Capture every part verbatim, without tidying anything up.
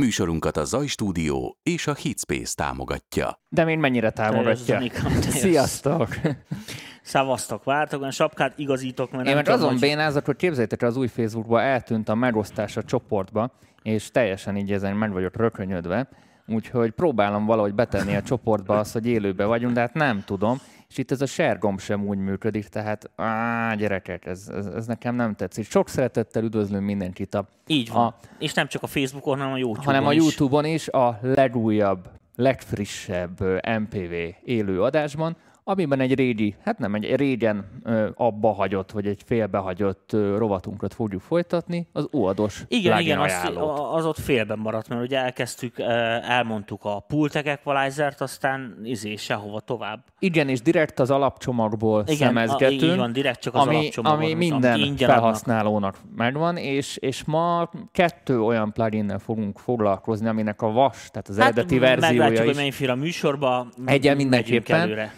Műsorunkat a Zaj Stúdió és a Heat Space támogatja. De még mennyire támogatja? Sziasztok! Szavaztok, váltok, sapkát igazítok. Mert én nem tudom, azon hogy... bénázok, hogy képzeljétek, az új Facebookban eltűnt a megosztás a csoportba, és teljesen így ezen meg vagyok rökönyödve, úgyhogy próbálom valahogy betenni a csoportba azt, hogy élőben vagyunk, de hát nem tudom. És itt ez a share gomb sem úgy működik, tehát á, gyerekek, ez, ez, ez nekem nem tetszik. Sok szeretettel üdvözlöm mindenkit. A, így van. A, és nem csak a Facebookon, hanem a YouTube-on is. Hanem a YouTube-on is a legújabb, legfrissebb em pé vé élő adásban, amiben egy régi, hát nem, egy régen ö, abba hagyott, vagy egy félbehagyott ö, rovatunkat fogjuk folytatni, az óados igen, igen, azt, az ott félben maradt, mert ugye elkezdtük, elmondtuk a Pultec equalizert, aztán izé sehova tovább. Igen, és direkt az alapcsomagból igen, szemezgetünk, a, így van, direkt csak az ami, ami minden felhasználónak megvan, és, és ma kettő olyan pluginnel fogunk foglalkozni, aminek a vas, tehát az hát eredeti verziója is. Meglátjuk, hogy mennyiféle a műsorba, egyen mindenképpen,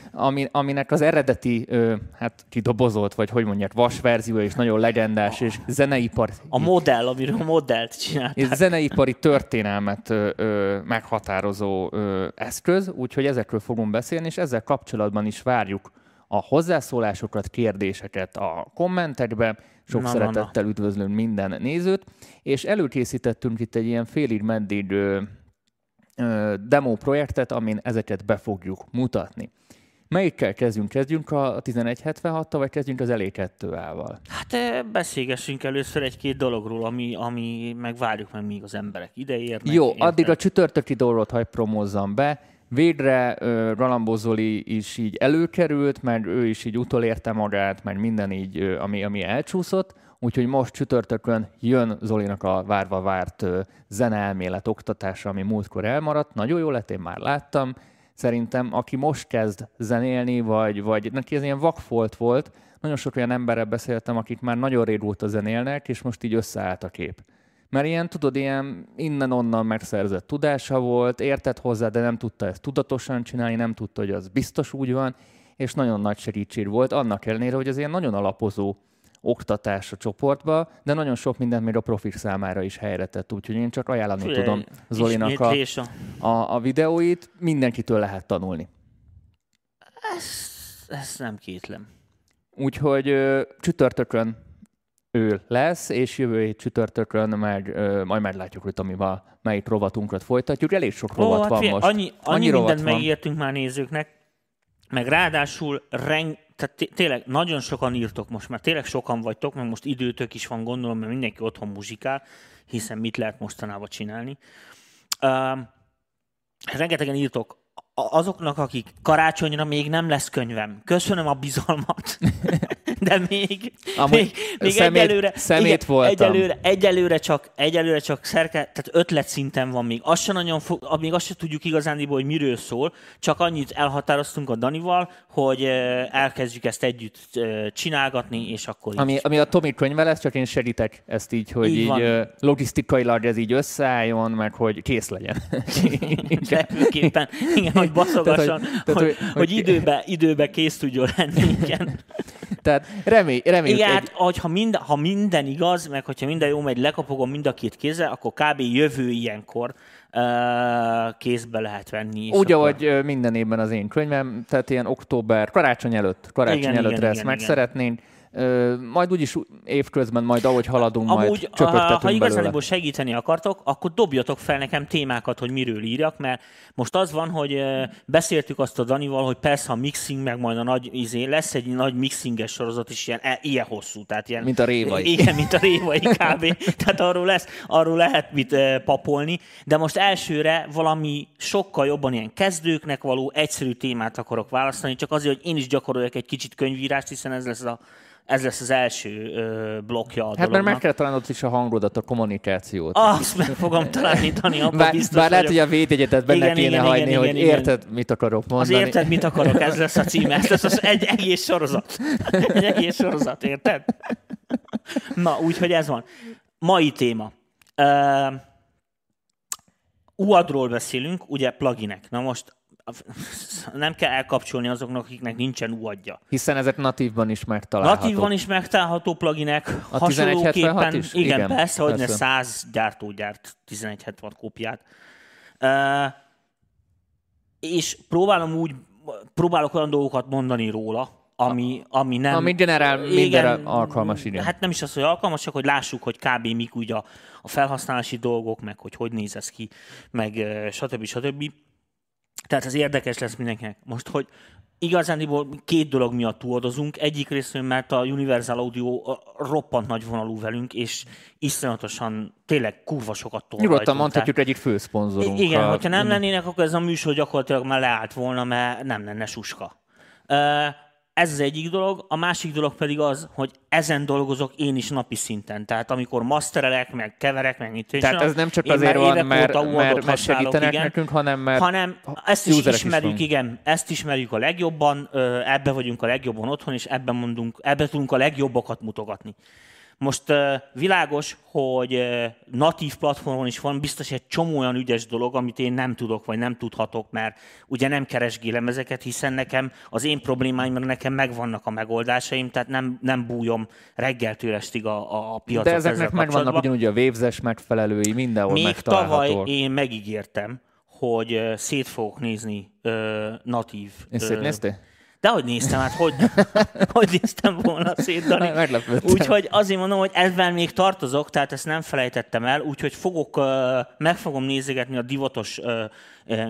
aminek az eredeti, ö, hát kidobozolt, vagy hogy mondják, vas verzió és nagyon legendás, a, és zeneipari... A modell, amiről modellt csinálták. És zeneipari történelmet ö, ö, meghatározó ö, eszköz, úgyhogy ezekről fogunk beszélni, és ezzel kapcsolatban is várjuk a hozzászólásokat, kérdéseket a kommentekbe. Sok na, szeretettel na, na. üdvözlöm minden nézőt, és előkészítettünk itt egy ilyen félig meddig ö, ö, demo projektet, amin ezeket be fogjuk mutatni. Melyikkel kezdjünk? Kezdjünk a ezerszázhetvenhattal, vagy kezdjünk az el á kettő á-val? Hát beszélgessünk először egy-két dologról, ami, ami megvárjuk meg, míg az emberek ide érnek. Jó, érnek. Addig a csütörtöki dolgot hagy promózzam be. Végre uh, Galambos Zoli is így előkerült, mert ő is így utolérte magát, mert minden így, uh, ami, ami elcsúszott. Úgyhogy most csütörtökön jön Zolinak a várva várt uh, zeneelmélet oktatása, ami múltkor elmaradt. Nagyon jó lett, én már láttam. Szerintem, aki most kezd zenélni, vagy, vagy neki ez ilyen vakfolt volt, nagyon sok olyan emberrel beszéltem, akik már nagyon régóta zenélnek, és most így összeállt a kép. Mert ilyen, tudod, ilyen innen-onnan megszerzett tudása volt, értett hozzá, de nem tudta ezt tudatosan csinálni, nem tudta, hogy az biztos úgy van, és nagyon nagy segítség volt, annak ellenére, hogy az ilyen nagyon alapozó oktatás a csoportba, de nagyon sok mindent még a profik számára is helyre tett, úgyhogy én csak ajánlani Fülej, tudom Zolinak a, a, a videóit. Mindenkitől lehet tanulni. Ezt, ezt nem kétlem. Úgyhogy ö, csütörtökön ő lesz, és jövő hét csütörtökön meg, ö, majd meglátjuk, hogy amivel melyik rovatunkat folytatjuk. Elég sok rovat Ó, hát van fél, most. Annyi, annyi, annyi mindent megírtünk már nézőknek, meg ráadásul rengeteg Tehát tényleg nagyon sokan írtok most, mert tényleg sokan vagytok, meg most időtök is van, gondolom, mert mindenki otthon muzsikál, hiszen mit lehet mostanában csinálni. Uh, rengetegen írtok azoknak, akik karácsonyra még nem lesz könyvem. Köszönöm a bizalmat, de még, még, még szemét, egyelőre, szemét igen, egyelőre, egyelőre csak, egyelőre csak szerke, tehát ötletszinten van még. Azt sem nagyon fog, még azt sem tudjuk igazándiból, hogy miről szól, csak annyit elhatároztunk a Danival, hogy elkezdjük ezt együtt csinálgatni, és akkor így. Ami, ami a Tomi könyve lesz, csak én segítek ezt így, hogy így, így logisztikailag ez így összeálljon, meg hogy kész legyen. Semmiképpen, igen, hogy baszogasson, tehát, hogy, hogy, hogy, hogy időbe, időbe kész tudjon lenni, igen. Tehát remély, reméljük. Igen, egy... hát, ha, mind, ha minden igaz, meg hogyha minden jó megy, lekapogom mind a két kézzel, akkor kb. Jövő ilyenkor uh, kézbe lehet venni. Úgy, ahogy akkor... minden évben az én könyvem, tehát ilyen október, karácsony előtt, karácsony igen, előttre igen, ezt igen, meg igen. szeretnénk. Uh, majd úgyis évközben, majd ahogy haladunk, amúgy, majd csöpögtetünk belőle. Ha igazából segíteni akartok, akkor dobjatok fel nekem témákat, hogy miről írjak, mert most az van, hogy uh, beszéltük azt a Danival, hogy persze a mixing, meg majd a nagy izé, lesz egy nagy mixinges sorozat is ilyen, e, ilyen hosszú. Tehát ilyen, mint a révai. Igen, mint a révai kb. Tehát arról lesz, arról lehet mit uh, papolni, de most elsőre valami sokkal jobban ilyen kezdőknek való egyszerű témát akarok választani, csak azért, hogy én is gyakoroljak egy kicsit könyvírást, hiszen ez lesz a Ez lesz az első ö, blokja a hát dolognak. Mert meg kell találnod is a hangodat, a kommunikációt. Azt meg fogom találni, Dani, abban biztos bár lehet, hogy a védjegyetet benne igen, kéne igen, hajni, igen, hogy igen, érted, igen. mit akarok mondani. Az érted, mit akarok, ez lesz a címe. Ez lesz az egy egész sorozat. Egy egész sorozat, érted? Na, úgyhogy ez van. Mai téma. Uh, u á dé-ról beszélünk, ugye pluginek. Na most nem kell elkapcsolni azoknak, akiknek nincsen u adja. Hiszen ezek natívban is megtalálható. Natívban is megtalálható pluginek. A tizenegy hetvenhat is? Igen, igen, persze, hogy ne száz gyártó gyárt tizenegy hetvenhat kópiát. Uh, és próbálom úgy, próbálok olyan dolgokat mondani róla, ami, ami nem... Ami generál mindenre alkalmas, igen. Hát nem is az, hogy alkalmas, csak hogy lássuk, hogy kb. Mik úgy a, a felhasználási dolgok, meg hogy hogy néz ez ki, meg stb. Stb. Tehát ez érdekes lesz mindenkinek. Most, hogy igazándiból két dolog miatt túladozunk. Egyik részről, mert a Universal Audio roppant nagy vonalú velünk, és iszonyatosan tényleg kurva sokat tol. Nyugodtan mondhatjuk egyik főszponzorunk. Igen, a... hogyha nem lennének, akkor ez a műsor gyakorlatilag már leállt volna, mert nem lenne suska. Ez az egyik dolog. A másik dolog pedig az, hogy ezen dolgozok én is napi szinten. Tehát amikor masterelek, meg keverek, meg mit. Tehát ez nem csak azért van, mert, mert, mert segítenek igen, nekünk, hanem mert hanem ezt is ismerjük, is igen. Ezt ismerjük a legjobban, ebbe vagyunk a legjobban otthon, és ebben mondunk, ebben tudunk a legjobbakat mutogatni. Most világos, hogy natív platformon is van biztos egy csomó olyan ügyes dolog, amit én nem tudok, vagy nem tudhatok, mert ugye nem keresgélem ezeket, hiszen nekem az én problémáimra nekem megvannak a megoldásaim, tehát nem, nem bújom reggeltől estig a, a piacot. De ezeknek megvannak ugyanúgy a Waves-es megfelelői, mindenhol még megtalálható. Tavaly én megígértem, hogy szét fogok nézni ö, natív... És szétnéztél? Dehogy néztem, hát hogy, hogy néztem volna szét, Dani. Úgyhogy azért mondom, hogy ebben még tartozok, tehát ezt nem felejtettem el, úgyhogy fogok, meg fogom nézegetni a divatos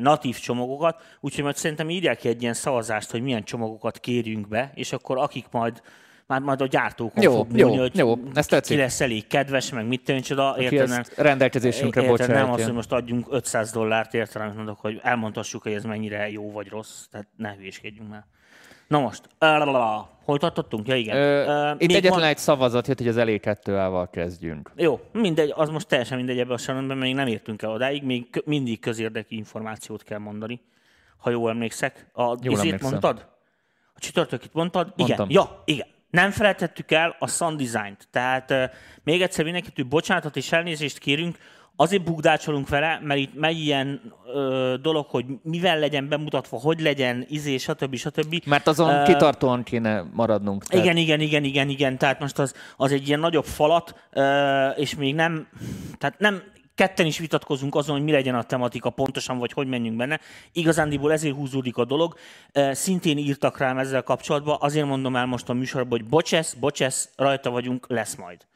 natív csomagokat, úgyhogy majd szerintem írják ki egy ilyen szavazást, hogy milyen csomagokat kérjünk be, és akkor akik majd Már majd a gyártókon jó, fog múlni, hogy jó, ki lesz elég kedves, meg mit tűncsoda. Értelem, rendelkezésünkre bocsánat. Nem azt, hogy most adjunk ötszáz dollárt, értelem, mondok, hogy elmondhassuk, hogy ez mennyire jó vagy rossz, tehát ne hülyéskedjünk már. Na most, hol tartottunk? Ja, igen. Ö, itt egyetlen van... egy szavazat jött, hogy az el á kettő á-val kezdjünk. Jó, mindegy, az most teljesen mindegy ebben a sorrendben, még nem értünk el odáig, még mindig közérdekű információt kell mondani, ha jól emlékszek. A, jól emlékszem. Mondtad? A csütörtökit mondtad? Mondtam. Igen, ja, igen. Nem felejtettük el a sound design-t, tehát euh, még egyszer mindenkitől bocsánatot és elnézést kérünk, azért bukdácsolunk vele, mert itt megy ilyen ö, dolog, hogy mivel legyen bemutatva, hogy legyen, izé, stb. Stb. Mert azon uh, kitartóan kéne maradnunk. Tehát. Igen, igen, igen, igen, igen, tehát most az, az egy ilyen nagyobb falat, ö, és még nem, tehát nem, ketten is vitatkozunk azon, hogy mi legyen a tematika pontosan, vagy hogy menjünk benne. Igazándiból ezért húzódik a dolog. Szintén írtak rám ezzel kapcsolatban, azért mondom el most a műsorban, hogy bocsesz, bocsesz, rajta vagyunk, lesz majd.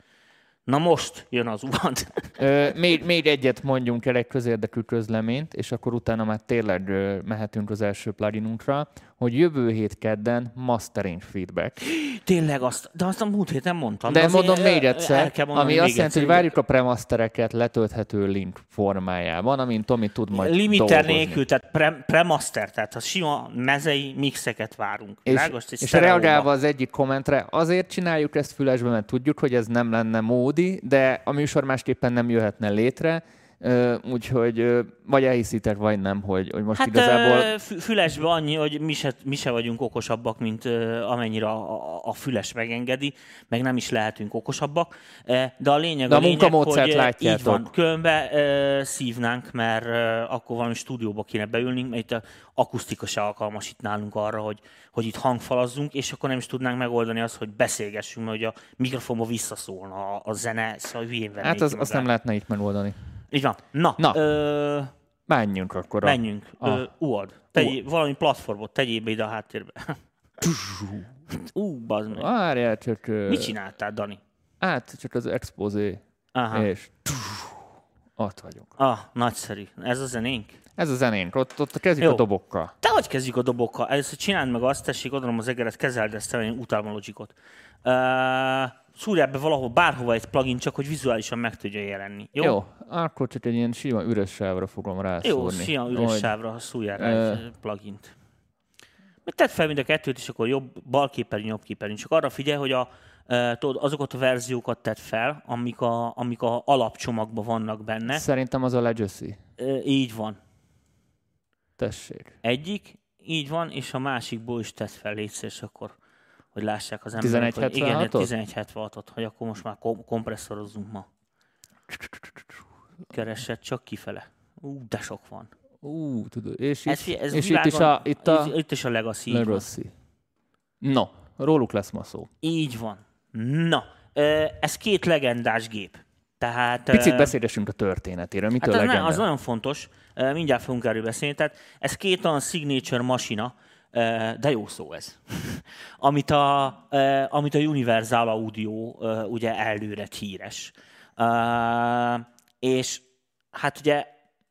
Na most jön az uvad. Még, még egyet mondjunk el, egy közérdekű közleményt, és akkor utána már tényleg mehetünk az első pluginunkra, hogy jövő hét kedden mastering feedback. Tényleg azt, de azt a múlt héten mondtam. De mondom én, még egyszer, ami azt jelenti, hogy várjuk a premastereket letölthető link formájában, amin Tomi tud majd limiter dolgozni. Nélkül, tehát pre, premaster, tehát a sima mezei mixeket várunk. És, Lágos, és, és reagálva az egyik kommentre, azért csináljuk ezt fülesben, mert tudjuk, hogy ez nem lenne módi, de a műsor másképpen nem jöhetne létre, úgyhogy vagy elhiszitek, vagy nem, hogy, hogy most hát igazából... fülesben annyi, hogy mi se, mi se vagyunk okosabbak, mint amennyire a, a füles megengedi, meg nem is lehetünk okosabbak, de a lényeg, de a, a lényeg, hogy látjátok. Így van, különben szívnánk, mert akkor valami stúdióba kéne beülnünk, mert itt akusztika se alkalmas itt nálunk arra, hogy, hogy itt hangfalazzunk, és akkor nem is tudnánk megoldani azt, hogy beszélgessünk, mert a mikrofonba visszaszólna a, a zene, szóval hülyén vennék. Hát az, azt nem lehetne itt megoldani. Így van. Na, Na. Ö... menjünk akkor. A... Menjünk. u á dé. Tegyél valami platformot, tegyél be ide a háttérbe. Ú, bazd meg. Várjál, csak... Mit csináltál, Dani? Hát, csak az expozé. Aha. És... Ott vagyunk. Ah, nagyszerű. Ez a zenénk? Ez a zenénk. Ott, ott kezdjük Jó. a dobokkal. Te hogy kezdjük a dobokkal? Először csináld meg azt, tessék, adom az egeret, kezeld ezt, én utálom a logicot. Uh... Szúrjál be valahol, bárhova egy plugin, csak hogy vizuálisan meg tudja jelenni. Jó? Jó, akkor csak egy ilyen sima üres sávra fogom rászúrni. Jó, sima üres Majd... sávra szúrjál rá e... egy plugint. Tedd fel mind a kettőt, és akkor jobb, bal képernyő, jobb képernyő. Csak arra figyelj, hogy a, azokat a verziókat tedd fel, amik a, amik a alapcsomagban vannak benne. Szerintem az a legacy. E, így van. Tessék. Egyik, így van, és a másikból is tedd fel, légy szíves, akkor... hogy lássák az emberek, hogy igen, tizenegy hetvenhatot, hogy akkor most már kompresszorozzunk ma. Keresed csak kifele. Ú, de sok van. Ú, tudod. És, ez, is, ez és világon, itt, is a, itt, a, itt is a legacy. Legacy. No, róluk lesz ma szó. Így van. Na, ez két legendás gép. Tehát, picit beszélgessünk a történetéről. Mit hát a az, legenda? Az nagyon fontos. Mindjárt fogunk erről beszélni. Tehát ez két olyan signature masina, de jó szó ez, amit a, amit a Universal Audio ugye előre híres. És hát ugye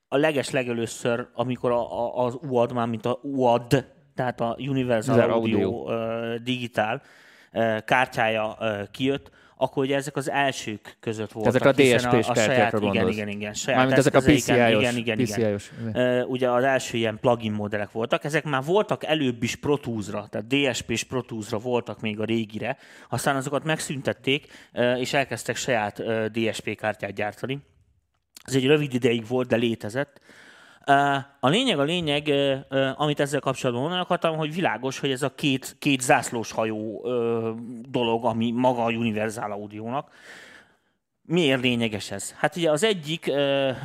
a leges legelőször, amikor a, a, az u á dé, már mint a u á dé, tehát a Universal Zero Audio, Audio digitál kártyája kijött, akkor ugye ezek az elsők között voltak. Ezek a dé es pés a, a saját, igen, igen, igen, igen, saját. Mármint ezek a pé cé í-os. Ugye az első ilyen plugin modellek voltak. Ezek már voltak előbb is Pro Tools-ra, tehát dé es pés Pro Tools-ra voltak még a régire. Aztán azokat megszüntették, és elkezdtek saját dé es pé kártyát gyártani. Ez egy rövid ideig volt, de létezett. A lényeg, a lényeg, amit ezzel kapcsolatban mondani akartam, hogy világos, hogy ez a két, két zászlós hajó dolog, ami maga a Universal Audio-nak. Miért lényeges ez? Hát ugye az egyik,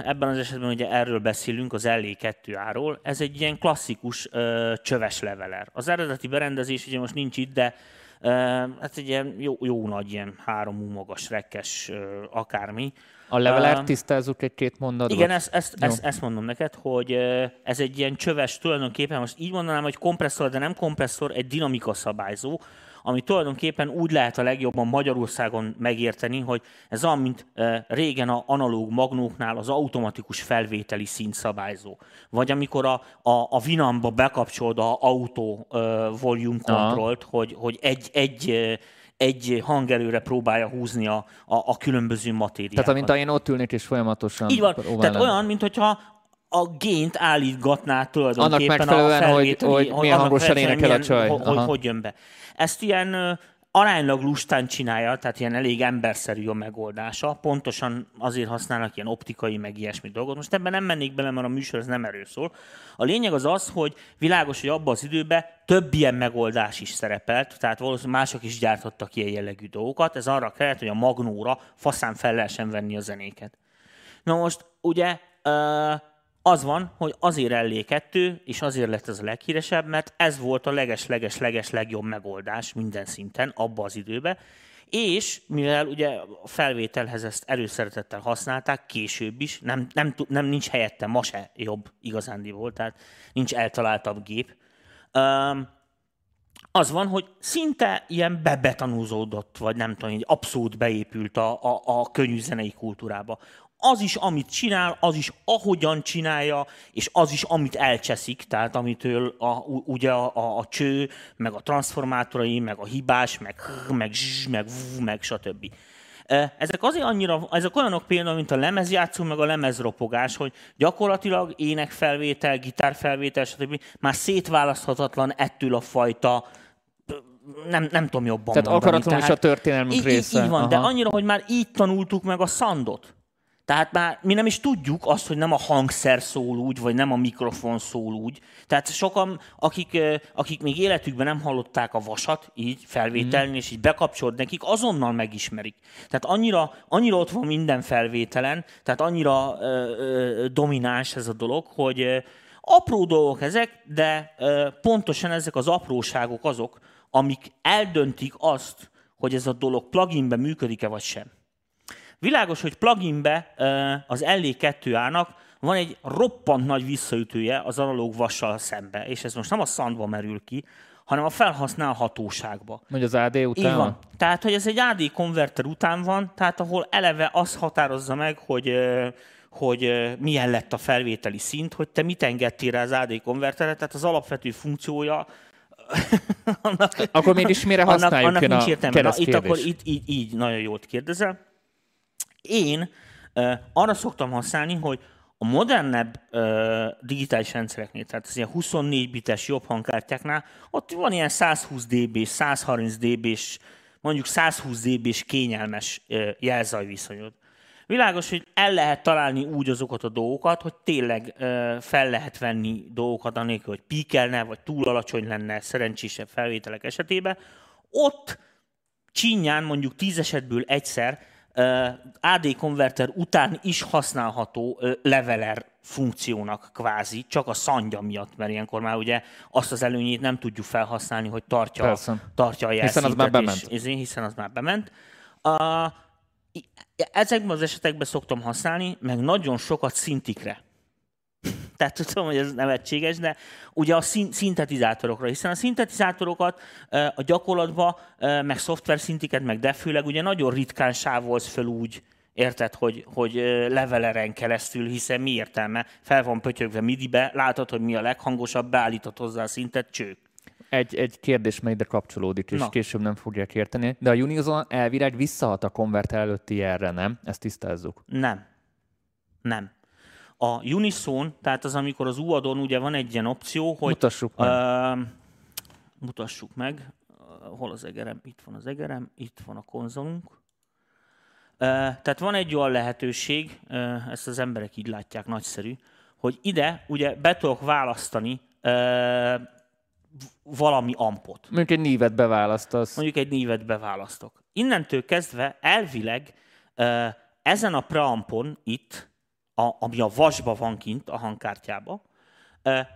ebben az esetben ugye erről beszélünk, az el á kettő á-ról, ez egy ilyen klasszikus csöves leveler. Az eredeti berendezés ugye most nincs itt, de hát egy ilyen jó, jó nagy, ilyen háromú magas, rekkes, akármi. A levelert tisztázzuk egy-két mondatban. Igen, ezt, ezt, ezt, ezt mondom neked, hogy ez egy ilyen csöves, tulajdonképpen most így mondanám, hogy kompresszor, de nem kompresszor, egy dinamika szabályzó, ami tulajdonképpen úgy lehet a legjobban Magyarországon megérteni, hogy ez olyan, mint régen az analóg magnóknál az automatikus felvételi színszabályzó. Vagy amikor a, a, a Winamp-ba bekapcsolod az autó volume control-t, hogy, hogy egy... egy egy hangerőre próbálja húzni a, a, a különböző matériákat. Tehát amint én ott ülnék és folyamatosan... Így van, tehát lenne. Olyan, mintha a gént állítgatná tulajdonképpen annak megfelelően, a felvételi... hogy, hogy milyen hangosan énekel a csaj. Hogy, hogy, hogy jön be. Ezt ilyen ö, aránylag lustán csinálja, tehát ilyen elég emberszerű a megoldása. Pontosan azért használnak ilyen optikai, meg ilyesmi dolgot. Most ebben nem mennék bele, mert a műsor ez nem erről szól. A lényeg az az, hogy világos, hogy abban az időben több ilyen megoldás is szerepelt, tehát valószínűleg mások is gyártottak ilyen jellegű dolgokat. Ez arra kellett, hogy a magnóra faszán fel lehessen venni a zenéket. Na most ugye az van, hogy azért el á kettő, és azért lett ez a leghíresebb, mert ez volt a leges-leges-leges legjobb megoldás minden szinten abba az időben. És mivel ugye a felvételhez ezt erőszeretettel használták, később is, nem, nem, nem nincs helyette ma se jobb igazándiból, tehát nincs eltaláltabb gép. Um, az van, hogy szinte ilyen bebetanúzódott, vagy nem tudom, abszolút beépült a, a, a könnyű zenei kultúrába. Az is, amit csinál, az is ahogyan csinálja, és az is, amit elcseszik, tehát amitől a, ugye a, a, a cső, meg a transformátorai, meg a hibás, meg meg zs, meg vv, meg stb. Ezek azért annyira, ezek olyanok például, mint a lemezjátszó, meg a lemezropogás, hogy gyakorlatilag énekfelvétel, gitárfelvétel, stb. Már szétválaszthatatlan ettől a fajta, nem, nem tudom jobban tehát mondani. Akaratlan tehát is a történelmünk része. Így, így van, aha. De annyira, hogy már így tanultuk meg a szandot. Tehát már mi nem is tudjuk azt, hogy nem a hangszer szól úgy, vagy nem a mikrofon szól úgy. Tehát sokan, akik, akik még életükben nem hallották a vasat, így felvételni, mm. és így bekapcsolod nekik, azonnal megismerik. Tehát annyira, annyira ott van minden felvételen, tehát annyira ö, ö, domináns ez a dolog, hogy ö, apró dolgok ezek, de ö, pontosan ezek az apróságok azok, amik eldöntik azt, hogy ez a dolog pluginben működik-e vagy sem. Világos, hogy pluginbe az el á kettő á-nak van egy roppant nagy visszaütője az analóg vassal szembe, és ez most nem a szandba merül ki, hanem a felhasználhatóságba. Vagy az á dé után? Így van. Tehát, hogy ez egy á dé konverter után van, tehát ahol eleve az határozza meg, hogy, hogy milyen lett a felvételi szint, hogy te mit engedtél rá az á dé konverterre, tehát az alapvető funkciója annak, akkor mégis mire használjuk? Annak, annak nincs értelme. Na, itt akkor itt, így, így nagyon jól kérdezel. Én uh, arra szoktam használni, hogy a modernebb uh, digitális rendszereknél, tehát az ilyen huszonnégy bites jobb hangkártyáknál, ott van ilyen száz húsz dB-s, száz harminc dB-s, mondjuk száz húsz dB-s kényelmes uh, jelzajviszonyod. Világos, hogy el lehet találni úgy azokat a dolgokat, hogy tényleg uh, fel lehet venni dolgokat anélkül, hogy píkelne, vagy túl alacsony lenne szerencsésebb felvételek esetében. Ott csinyán mondjuk tíz esetből egyszer á dé konverter után is használható leveler funkciónak kvázi, csak a szangya miatt, mert ilyenkor már ugye azt az előnyét nem tudjuk felhasználni, hogy tartja, tartja a jelszintet, és, hiszen az már bement. A, ezekben az esetekben szoktam használni, meg nagyon sokat szintikre. Tehát tudom, hogy ez nevetséges, de ugye a szintetizátorokra, hiszen a szintetizátorokat a gyakorlatban, meg szoftver szintiket, meg de főleg ugye nagyon ritkán sávolsz föl úgy, érted, hogy, hogy leveleren keresztül, hiszen mi értelme? Fel van pötyögve midibe, látod, hogy mi a leghangosabb, beállítod hozzá a szintet, cső. Egy, egy kérdés, mert ide kapcsolódik, és Na. később nem fogják érteni. De a Unison elvileg visszahat a konverter előtti ilyenre, nem? Ezt tisztázzuk. Nem. Nem. A Unison, tehát az, amikor az u á dé-on ugye van egy ilyen opció, hogy... Mutassuk meg. Uh, mutassuk meg. Uh, hol az egerem? Itt van az egerem, itt van a konzolunk. Uh, tehát van egy olyan lehetőség, uh, ezt az emberek így látják, nagyszerű, hogy ide ugye be tudok választani uh, valami ampot. Mondjuk egy nívet beválasztasz. Mondjuk egy nívet beválasztok. Innentől kezdve elvileg uh, ezen a preampon itt, A, ami a vasba van kint a hangkártyába,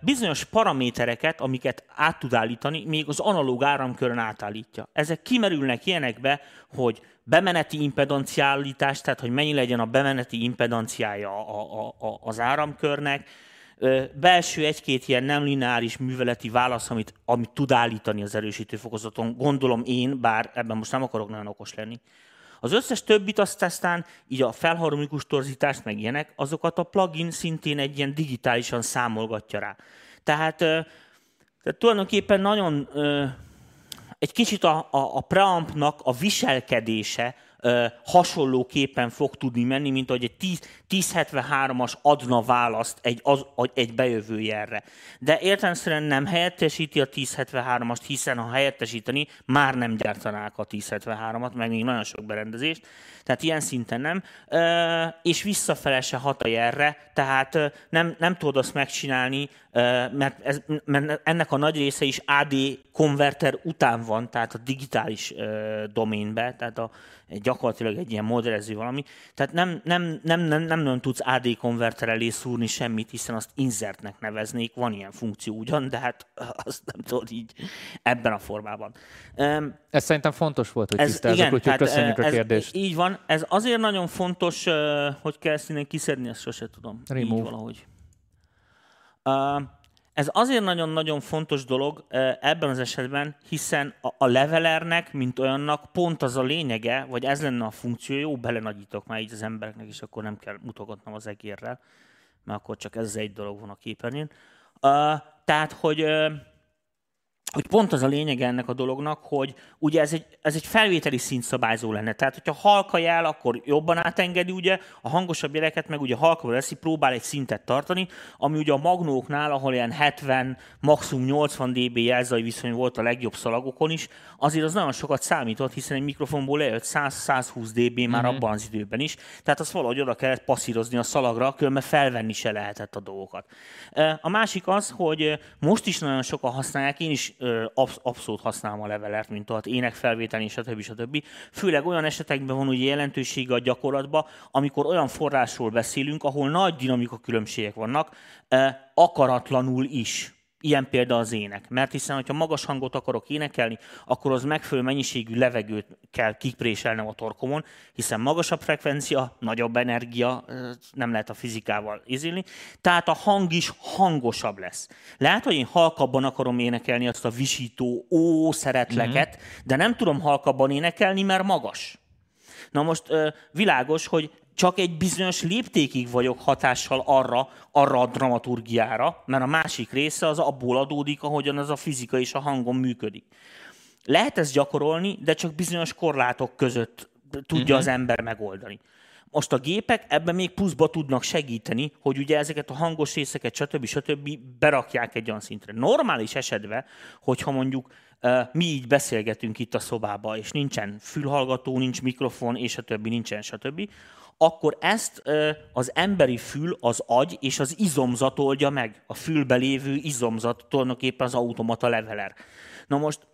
bizonyos paramétereket, amiket át tud állítani, még az analóg áramkörön átállítja. Ezek kimerülnek ilyenekbe, hogy bemeneti impedanciálítás, tehát hogy mennyi legyen a bemeneti impedanciája a, a, a, az áramkörnek, belső egy-két ilyen nem lineáris műveleti válasz, amit, amit tud állítani az erősítőfokozaton, gondolom én, bár ebben most nem akarok nagyon okos lenni. Az összes többit azt aztán, így a felharmonikus torzítást, meg ilyenek, azokat a plugin szintén egy ilyen digitálisan számolgatja rá. Tehát, tehát tulajdonképpen nagyon egy kicsit a, a, a preampnak a viselkedése hasonlóképpen fog tudni menni, mint ahogy egy ezerhetvenhármas adna választ egy, az, egy bejövő jelre. De értelemszerűen nem helyettesíti a ezerhetvenhármast, hiszen ha helyettesíteni, már nem gyártanák a ezerhetvenhármat, meg még nagyon sok berendezést, tehát ilyen szinten nem. És visszafele se hat a jelre, tehát nem, nem tudod azt megcsinálni, mert, ez, mert ennek a nagy része is á dé konverter után van, tehát a digitális doménbe, tehát a gyakorlatilag egy ilyen moderező valami. Tehát nem nem, nem, nem, nem nagyon tudsz á dé konverter elé szúrni semmit, hiszen azt insertnek neveznék, van ilyen funkció ugyan, de hát azt nem tudod így ebben a formában. Ez szerintem fontos volt, hogy tisztázzuk, úgyhogy köszönjük a kérdést. Így van, ez azért nagyon fontos, hogy kell ezt innen kiszedni, ezt sose tudom. Remove. Így valahogy. Ez azért nagyon-nagyon fontos dolog ebben az esetben, hiszen a levelernek, mint olyannak pont az a lényege, vagy ez lenne a funkció, jó, belenagyítok már így az embereknek, és akkor nem kell mutogatnom az egérrel, mert akkor csak ez egy dolog van a képernyőn. Tehát, hogy, hogy pont az a lényege ennek a dolognak, hogy ugye ez egy, ez egy felvételi szintszabályzó lenne. Tehát, hogyha halka jel, akkor jobban átengedi ugye, a hangosabb jeleket, meg ugye halkabban veszi, próbál egy szintet tartani, ami ugye a magnóknál, ahol ilyen hetven, maximum nyolcvan dB jelzai viszony volt a legjobb szalagokon is, azért az nagyon sokat számított, hiszen egy mikrofonból lejött száz-százhúsz dB már mm-hmm. abban az időben is. Tehát azt valahogy oda kellett passzírozni a szalagra, különben felvenni se lehetett a dolgokat. A másik az, hogy most is nagyon sokan használják, én is abszolút használom a levelert, mint tehát énekfelvételén, stb. Stb. Főleg olyan esetekben van ugye jelentősége a gyakorlatban, amikor olyan forrásról beszélünk, ahol nagy dinamika különbségek vannak, akaratlanul is. Ilyen példa az ének. Mert hiszen, hogyha magas hangot akarok énekelni, akkor az megfelelő mennyiségű levegőt kell kipréselnem a torkomon, hiszen magasabb frekvencia, nagyobb energia, nem lehet a fizikával izélni. Tehát a hang is hangosabb lesz. Lehet, hogy én halkabban akarom énekelni azt a visító ó, szeretleket, mm-hmm. de nem tudom halkabban énekelni, mert magas. Na most világos, hogy csak egy bizonyos léptékig vagyok hatással arra, arra a dramaturgiára, mert a másik része az abból adódik, ahogyan az a fizika és a hangon működik. Lehet ezt gyakorolni, de csak bizonyos korlátok között tudja uh-huh. az ember megoldani. Most a gépek ebben még pluszba tudnak segíteni, hogy ugye ezeket a hangos részeket, stb. Stb. Berakják egy olyan szintre. Normális esetben, hogyha mondjuk mi így beszélgetünk itt a szobában, és nincsen fülhallgató, nincs mikrofon, és a többi, nincsen, stb., akkor ezt az emberi fül, az agy és az izomzat oldja meg. A fülbe lévő izomzat, tulajdonképpen az automata leveler. Na most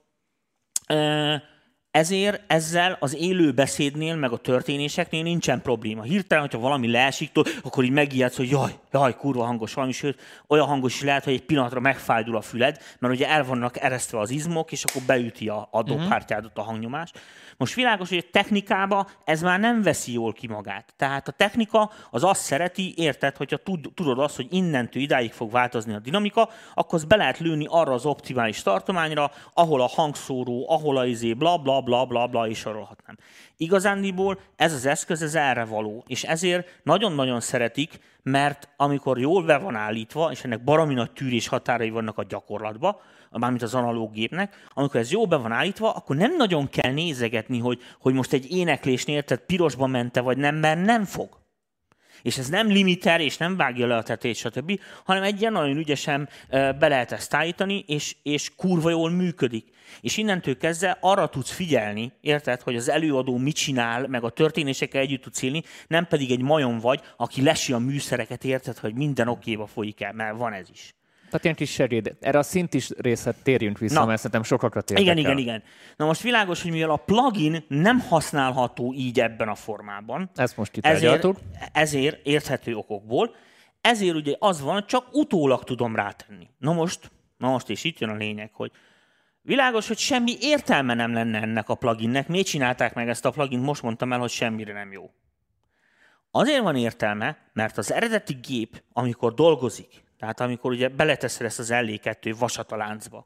Ezért ezzel az élő beszédnél, meg a történéseknél nincsen probléma. Hirtelen, hogyha valami leesik, akkor így megijedsz, hogy jaj, jaj, kurva hangos valami, sőt, olyan hangos is lehet, hogy egy pillanatra megfájdul a füled, mert ugye el vannak eresztve az izmok, és akkor beüti a, a dobhártyádat a hangnyomás. Most világos, hogy a technikába ez már nem veszi jól ki magát. Tehát a technika az azt szereti, érted, hogyha tud, tudod azt, hogy innentől idáig fog változni a dinamika, akkor azt be lehet lőni arra az optimális tartományra, ahol a hangszóró, ahol a izé, bla, bla, bla, bla, bla, és sorolhatnám. Igazándiból ez az eszköz, ez erre való, és ezért nagyon-nagyon szeretik, mert amikor jól be van állítva, és ennek baromi nagy tűrés határai vannak a gyakorlatban, mármint az analóg gépnek, amikor ez jól be van állítva, akkor nem nagyon kell nézegetni, hogy, hogy most egy éneklésnél, tehát pirosba mente vagy nem, mert nem fog. És ez nem limiter, és nem vágja le a tetét, stb., hanem egy ilyen nagyon ügyesen be lehet ezt állítani, és, és kurva jól működik. És innentől kezdve arra tudsz figyelni, érted, hogy az előadó mit csinál, meg a történésekkel együtt tudsz élni, nem pedig egy majom vagy, aki lesi a műszereket, érted, hogy minden okéba folyik el, mert van ez is. Tehát ilyen kis seréd. Erre a szint is részlet térjünk vissza, na, mert szerintem sokakra tértek igen, el. Igen, igen, na most világos, hogy mivel a plugin nem használható így ebben a formában, ezt most ezért, ezért érthető okokból, ezért ugye az van, csak utólag tudom rátenni. Na most, na most és itt jön a lényeg, hogy világos, hogy semmi értelme nem lenne ennek a pluginnek. Miért csinálták meg ezt a plugint? Most mondtam el, hogy semmire nem jó. Azért van értelme, mert az eredeti gép, amikor dolgozik, tehát amikor ugye beleteszed ezt az el á kettő vasat a láncba,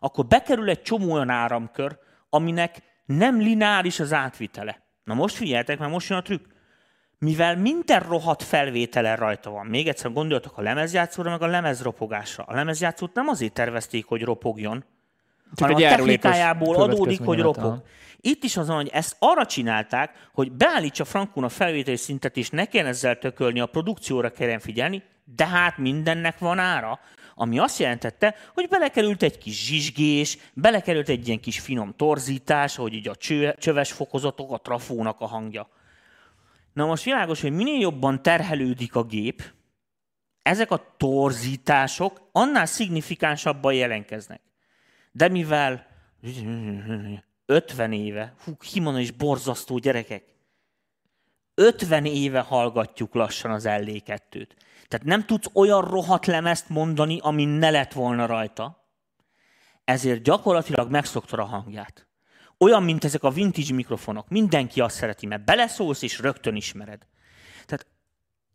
akkor bekerül egy csomó olyan áramkör, aminek nem lineáris az átvitele. Na most figyeljetek, mert most jön a trükk. Mivel minden rohadt felvételen rajta van, még egyszer gondoltak a lemezjátszóra, meg a lemezropogásra. A lemezjátszót nem azért tervezték, hogy ropogjon, csak hanem a technikájából adódik, hogy ropog. Itt is azon, hogy ezt arra csinálták, hogy beállítsa Frankón a felvételi szintet, és ne kell ezzel tökölni, a produkcióra kelljen figyelni, de hát mindennek van ára, ami azt jelentette, hogy belekerült egy kis zsizsgés, belekerült egy ilyen kis finom torzítás, ahogy így a cső, csöves fokozatok, a trafónak a hangja. Na most világos, hogy minél jobban terhelődik a gép, ezek a torzítások annál szignifikánsabban jelenkeznek. De mivel ötven éve, hú, kimondani is borzasztó gyerekek, ötven éve hallgatjuk lassan az el á kettőt. Tehát nem tudsz olyan rohadt lemezt mondani, ami ne lett volna rajta, ezért gyakorlatilag megszoktad a hangját. Olyan, mint ezek a vintage mikrofonok. Mindenki azt szereti, mert beleszólsz és rögtön ismered. Tehát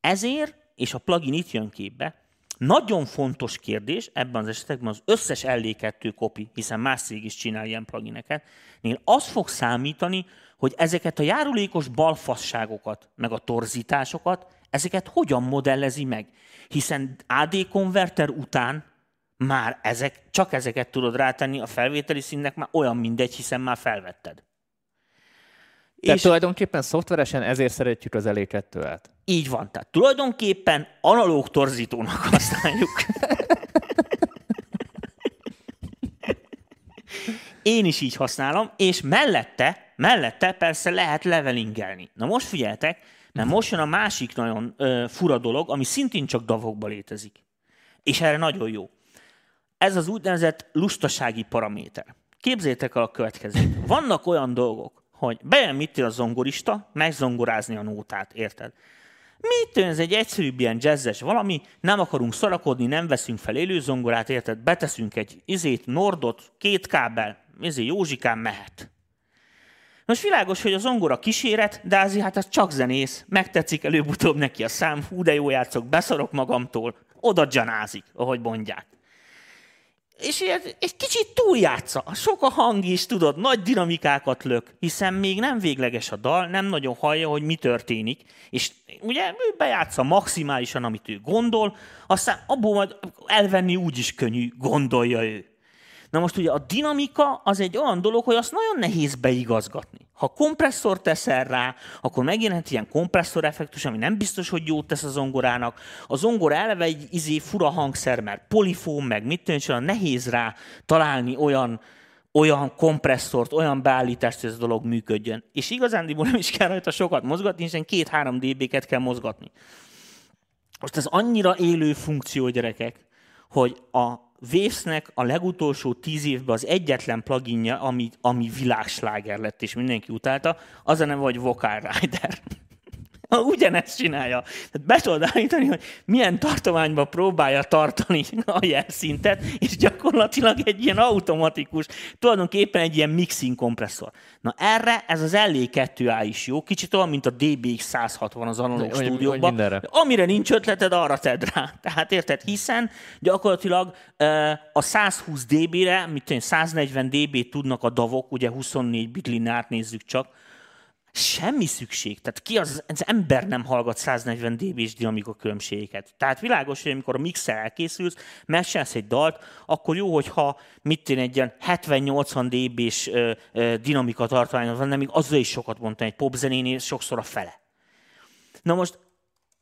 ezért, és a plugin itt jön képbe, nagyon fontos kérdés ebben az esetekben az összes el á kettő copy, hiszen más cég is csinál ilyen plugineket, nél az fog számítani, hogy ezeket a járulékos balfasságokat, meg a torzításokat, ezeket hogyan modellezi meg? Hiszen á dé konverter után már ezek, csak ezeket tudod rátenni, a felvételi színnek már olyan mindegy, hiszen már felvetted. Tehát és tulajdonképpen szoftveresen ezért szeretjük az el á kettőt. Így van, tehát tulajdonképpen analóg torzítónak használjuk. Én is így használom, és mellette, mellette persze lehet levelingelni. Na most figyeltek, mert most jön a másik nagyon ö, fura dolog, ami szintén csak davokban létezik. És erre nagyon jó. Ez az úgynevezett lustasági paraméter. Képzeljétek el a következőt. Vannak olyan dolgok, hogy bejön mit ér a zongorista, megzongorázni a nótát, érted? Mit tűn, ez egy egyszerűbb ilyen jazzes valami, nem akarunk szarakodni, nem veszünk fel élő zongorát, érted? Beteszünk egy izét, nordot, két kábel, izé Józsikán mehet. Most világos, hogy a zongora kíséret, de azért hát ez csak zenész, megtetszik előbb-utóbb neki a szám, hú de jó játszok, beszarok magamtól, oda dzsanázik, ahogy mondják. És egy kicsit túljátsza, sok a hang is, tudod, nagy dinamikákat lök, hiszen még nem végleges a dal, nem nagyon hallja, hogy mi történik, és ugye ő bejátsza maximálisan, amit ő gondol, aztán abból majd elvenni úgy is könnyű, gondolja ő. Na most ugye a dinamika az egy olyan dolog, hogy azt nagyon nehéz beigazgatni. Ha kompresszort teszel rá, akkor megjelenhet ilyen kompresszor effektus, ami nem biztos, hogy jót tesz a zongorának. A zongora eleve egy izé fura hangszer, mert polifón, meg mit tűncsen, nehéz rá találni olyan, olyan kompresszort, olyan beállítást, hogy ez a dolog működjön. És igazándiból nem is kell rajta sokat mozgatni, hiszen két-három dB-ket kell mozgatni. Most ez annyira élő funkció, gyerekek, hogy a Wavesnek a legutolsó tíz évben az egyetlen pluginja, ami, ami világsláger lett, és mindenki utálta, az a neve, hogy Vocal Rider. Ugyanezt csinálja. Tehát be tudod állítani, hogy milyen tartományba próbálja tartani a jelszintet, és gyakorlatilag egy ilyen automatikus, tulajdonképpen egy ilyen mixing kompresszor. Na erre ez az el á kettő á is jó, kicsit olyan, mint a dé bé iksz száz hatvan az analóg stúdióban. Amire nincs ötleted, arra tedd rá. Tehát érted, hiszen gyakorlatilag a száz húsz dB-re, mit tudom, száznegyven dB-t tudnak a davok, ugye huszonnégy bit lineárt nézzük csak, semmi szükség. Tehát ki az, az ember nem hallgat száznegyven dB-s dinamika különbségeket. Tehát világos, hogy amikor a mixer elkészülsz, mesélsz egy dalt, akkor jó, hogyha mit én egy ilyen hetven-nyolcvan dB-s dinamika tartományod van, de még azzal is sokat mondtam egy popzenénél, sokszor a fele. Na most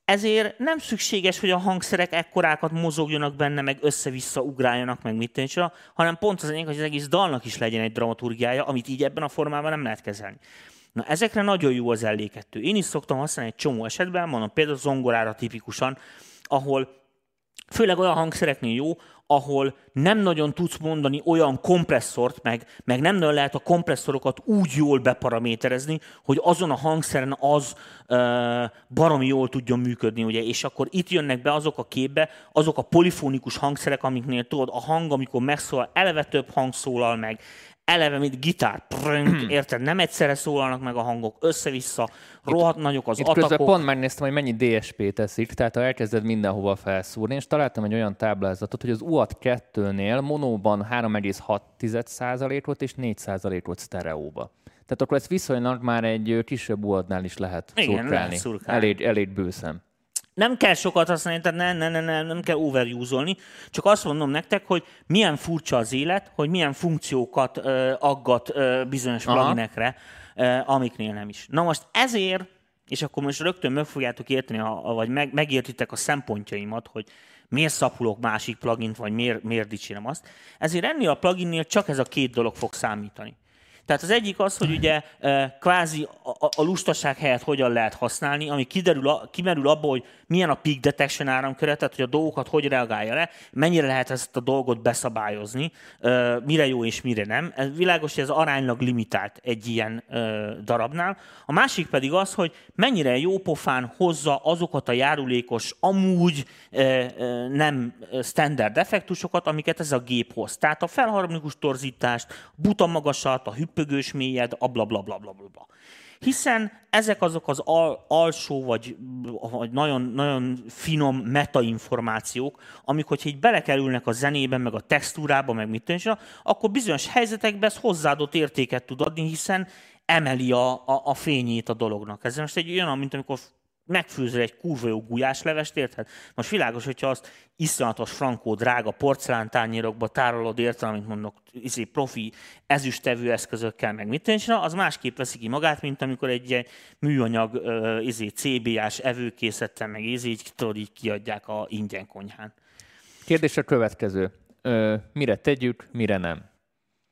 ezért nem szükséges, hogy a hangszerek ekkorákat mozogjanak benne, meg össze-vissza ugráljanak, meg mit tényleg, hanem pont az enyém, hogy az egész dalnak is legyen egy dramaturgiája, amit így ebben a formában nem lehet kezelni. Na, ezekre nagyon jó az el á kettő. Én is szoktam használni egy csomó esetben, mondom például zongorára tipikusan, ahol főleg olyan hangszereknél jó, ahol nem nagyon tudsz mondani olyan kompresszort, meg, meg nem nagyon lehet a kompresszorokat úgy jól beparaméterezni, hogy azon a hangszeren az e, baromi jól tudjon működni, ugye? És akkor itt jönnek be azok a képbe, azok a polifonikus hangszerek, amiknél tudod, a hang, amikor megszólal, eleve több hang szólal meg, eleve, mint gitár, prönk, érted? Nem egyszerre szólalnak meg a hangok, össze-vissza, rohadt nagyok az itt atakok. Közben pont megnéztem, hogy mennyi dé es pé teszik, tehát ha elkezded mindenhova felszúrni, és találtam egy olyan táblázatot, hogy az u á té kettőnél monóban három egész hat százalékot és négy százalékot sztereóba. Tehát akkor ez viszonylag már egy kisebb u á té-nál is lehet szurkálni. Elég, elég bőszem. Nem kell sokat használni, tehát ne, ne, ne, ne, nem kell overuse-olni, csak azt mondom nektek, hogy milyen furcsa az élet, hogy milyen funkciókat ö, aggat ö, bizonyos pluginekre, amiknél nem is. Na most ezért, és akkor most rögtön meg fogjátok érteni, a, a, vagy meg, megértitek a szempontjaimat, hogy miért szapulok másik plugint, vagy miért, miért dicsérem azt, ezért ennél a pluginnél csak ez a két dolog fog számítani. Tehát az egyik az, hogy ugye kvázi a lustaság helyett hogyan lehet használni, ami kiderül, kimerül abból, hogy milyen a peak detection áramköre, tehát hogy a dolgokat hogy reagálja le, mennyire lehet ezt a dolgot beszabályozni, mire jó és mire nem. Ez világos, hogy ez aránylag limitált egy ilyen darabnál. A másik pedig az, hogy mennyire jó pofán hozza azokat a járulékos, amúgy nem standard effektusokat, amiket ez a gép hoz. Tehát a felharmonikus torzítást, buta magasat, a hüpp pögős mélyed, a bla, bla, bla, bla, bla. Hiszen ezek azok az al- alsó, vagy, vagy nagyon, nagyon finom metainformációk, amik, hogyha így belekerülnek a zenében, meg a textúrába, meg mit tűncsen, akkor bizonyos helyzetekben ez hozzáadott értéket tud adni, hiszen emeli a, a, a fényét a dolognak. Ez most egy olyan, mint amikor megfőzöl egy kurva jó gulyáslevest, érted? Most világos, hogyha azt iszonyatos, frankó, drága porcelántányérokba tárolod, érted, amit mondok, izé profi, ezüsttevő eszközökkel, meg mit tűncsen, az másképp veszi ki magát, mint amikor egy ilyen műanyag izé, cé bé á-s evőkészlettel, meg izé, így, tudod, így kiadják a ingyen konyhán. Kérdés a következő. Ö, mire tegyük, mire nem?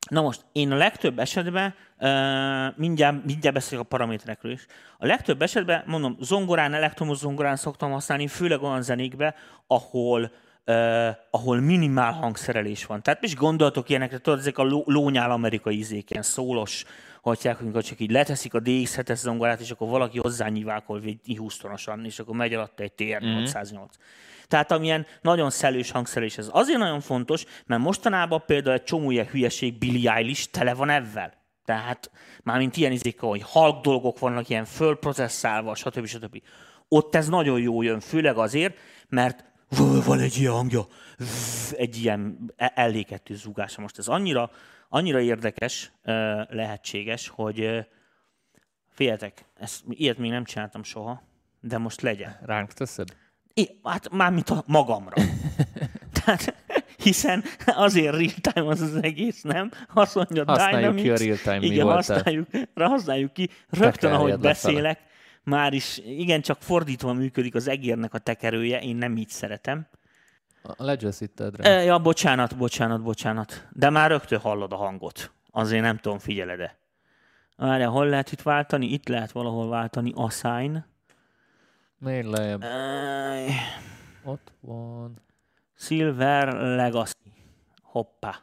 Na most, én a legtöbb esetben, uh, mindjárt, mindjárt beszélek a paraméterekről is, a legtöbb esetben, mondom, zongorán, elektromos zongorán szoktam használni, főleg olyan zenékben, ahol, uh, ahol minimál hangszerelés van. Tehát most gondoltok ilyenekre, tudod, ezek a ló, lónyál amerikai ízék, ilyen szólos hatják, amikor csak így leteszik a dé iksz hetes zongorát, és akkor valaki hozzányíválkol Whitney Houstonosan, és akkor megy alatta egy té er nyolcszáznyolc. Mm-hmm. Tehát amilyen nagyon szellős hangszerelés ez. Azért nagyon fontos, mert mostanában például egy csomó ilyen hülyeség, Billy Eilish tele van ebben. Tehát mármint ilyen izékkal, hogy halk dolgok vannak, ilyen fölprocesszálva, stb. stb. Ott ez nagyon jó jön, főleg azért, mert van egy ilyen hangja, egy ilyen el á kettő zúgása. Most ez annyira, annyira érdekes, lehetséges, hogy figyeljetek, ezt, ilyet még nem csináltam soha, de most legyen. Ránk teszed? É, hát mármint a magamra. Tehát, hiszen azért real-time az az egész, nem? Azt mondja, használjuk ki a real-time, mi igen, használjuk, használjuk ki. Rögtön, ahogy beszélek, már is igencsak fordítva működik az egérnek a tekerője, én nem így szeretem. Legyőzítedre. Ja, bocsánat, bocsánat, bocsánat. De már rögtön hallod a hangot. Azért nem tudom, figyeled-e. Várjál, hol lehet itt váltani? Itt lehet valahol váltani. Assign. Még lejjebb. Uh, Ott van. Silver Legacy. hoppá.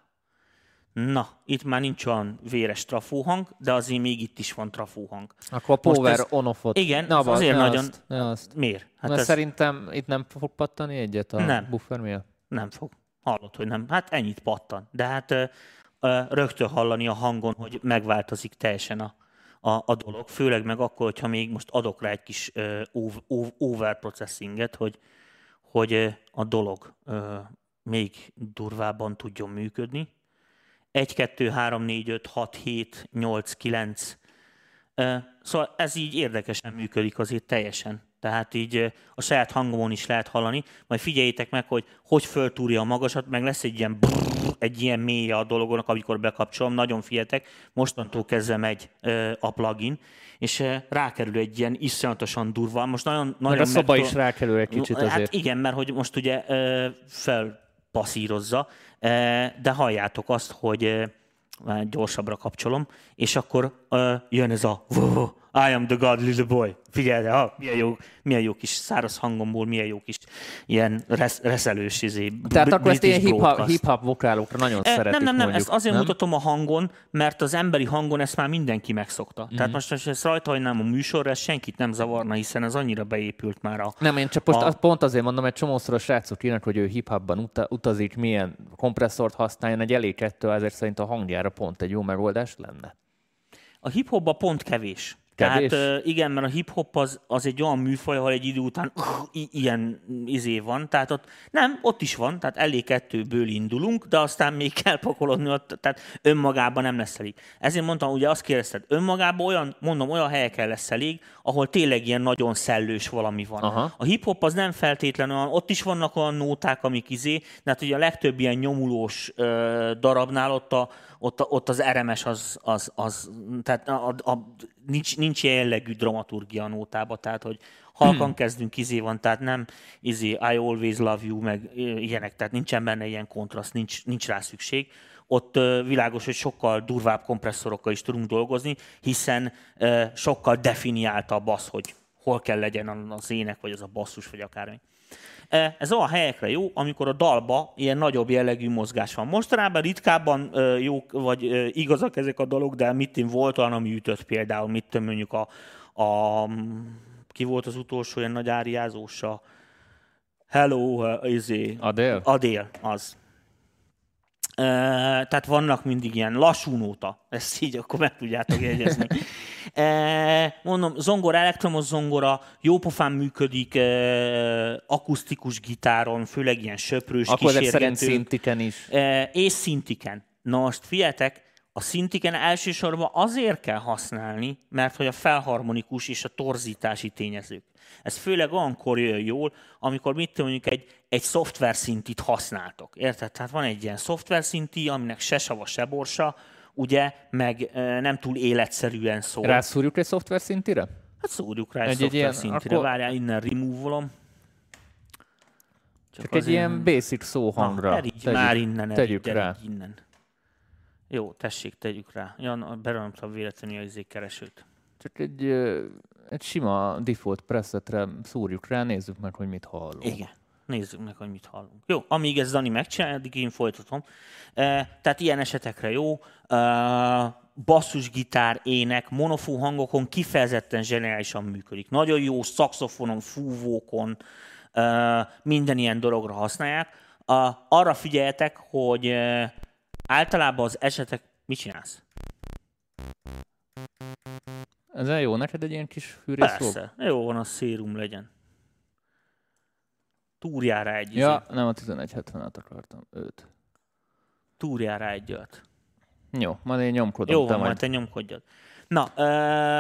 Na, itt már nincs olyan véres trafóhang, de azért még itt is van trafóhang. Akkor a power ez... on-offot. Igen, na, baj, azért nagyon... Azt, azt. Miért? Hát ez... Szerintem itt nem fog pattani egyet a nem. buffer miatt? Nem fog. Hallod, hogy nem. Hát ennyit pattan. De hát ö, ö, rögtön hallani a hangon, hogy megváltozik teljesen a, a, a dolog. Főleg meg akkor, hogyha még most adok rá egy kis ö, ov, overprocessinget, hogy, hogy ö, a dolog ö, még durvábban tudjon működni. egy, kettő, három, négy, öt, hat, hét, nyolc, kilenc. Szóval ez így érdekesen működik azért teljesen. Tehát így a saját hangomon is lehet hallani. Majd figyeljétek meg, hogy hogy föltúrja a magasat, meg lesz egy ilyen brrr, egy ilyen mélye a dologonak, amikor bekapcsolom. Nagyon figyeltek, mostantól kezdve megy a plugin, és rákerül egy ilyen iszonyatosan durva. Most nagyon, nagyon a szoba megtol... is rákerül egy kicsit azért. Hát igen, mert hogy most ugye fel... passzírozza, de halljátok azt, hogy gyorsabbra kapcsolom, és akkor jön ez a I am the God little boy. Figyelj, ha, milyen jó, milyen jó kis száraz hangomból, milyen jó kis ilyen resz, reszelős izé. Tehát akkor ezt ilyen hip-hop, hip-hop vokálokra nagyon e, szeretik. Nem, nem, nem, mondjuk, ezt azért nem? mutatom a hangon, mert az emberi hangon ezt már mindenki megszokta. Mm-hmm. Tehát most ezt rajta hagynám a műsorra, ez senkit nem zavarna, hiszen ez annyira beépült már a... Nem, én csak most a... pont azért mondom, mert csomószor a srácok írnak, hogy ő hip-hopban utazik, milyen kompresszort használjon, egy el á kettő á, ezért szerint a hangjára pont egy jó megoldás lenne. A hip-hopban pont kevés. Tehát uh, igen, mert a hip-hop az, az egy olyan műfaj, ahol egy idő után uh, ilyen izé van. Tehát ott, nem, ott is van, tehát el á kettőből indulunk, de aztán még kell pakolodni, ott, tehát önmagában nem lesz elég. Ezért mondtam, ugye azt kérdezted, önmagában olyan, mondom, olyan helyeken lesz elég, ahol tényleg ilyen nagyon szellős valami van. Aha. A hip-hop az nem feltétlenül olyan, ott is vannak olyan nóták, amik izé, de hát ugye a legtöbb ilyen nyomulós uh, darabnál ott a Ott, ott az er em es az, az, az tehát a, a, nincs, nincs jellegű dramaturgia a nótába, tehát hogy halkan hmm. kezdünk, izé van, tehát nem izé, I always love you, meg ilyenek, tehát nincsen benne ilyen kontraszt, nincs, nincs rá szükség. Ott világos, hogy sokkal durvább kompresszorokkal is tudunk dolgozni, hiszen sokkal definiáltabb az, hogy hol kell legyen az ének, vagy az a basszus, vagy akármi. Ez olyan helyekre jó, amikor a dalba ilyen nagyobb jellegű mozgás van. Mostanában ritkábban jók, vagy igazak ezek a dalok, de mit volt olyan, ami ütött például, mit mondjuk a, a... Ki volt az utolsó ilyen nagy áriázósa? Hello, izé... Adele? Adele, az. E, tehát vannak mindig ilyen lassú nóta. Ezt így akkor meg tudjátok jegyezni. E, mondom, zongora, elektromos zongora, jópofán működik, e, akusztikus gitáron, főleg ilyen söprős, akkor kísérgető. Akkor szerint szintiken is. E, és szintiken. Na most figyeljetek, a szintiken elsősorban azért kell használni, mert hogy a felharmonikus és a torzítási tényezők. Ez főleg olyankor jön jól, amikor mit mondjuk egy, egy szoftverszintit használtok. Érted? Tehát van egy ilyen szoftverszinti, aminek se sava, se borsa, ugye, meg e, nem túl életszerűen szól. Rászúrjuk egy szoftverszintire? Hát szúrjuk rá egy, egy szoftverszintire. Akkor... Várjál, innen remove-olom. Csak, Csak egy ilyen én... basic szóhangra. Na, eriggy, tegyük, már innen, eriggy, tegyük eriggy, rá. Innen. Jó, tessék, tegyük rá. Jan, beromtam véletlenül az ékkeresőt. Csak egy, egy sima default presetre szúrjuk rá, nézzük meg, hogy mit hallunk. Igen, nézzük meg, hogy mit hallunk. Jó, amíg ez Dani megcsinálja, addig én folytatom. E, tehát ilyen esetekre jó. E, basszusgitár, ének, monofón hangokon kifejezetten zseniálisan működik. Nagyon jó szaxofonon, fúvókon, e, minden ilyen dologra használják. A, arra figyeljetek, hogy e, általában az esetek... Mit csinálsz? Ezzel jó neked egy ilyen kis fűrészló? Persze, jó van, a Serum legyen. Túrjál rá egy... Ja, izé. Nem a tizenegy hetvenát akartam, őt. Túrjál rá egy olyat. Jó, majd én nyomkodom. Jó van, te majd te nyomkodjad. Na, e,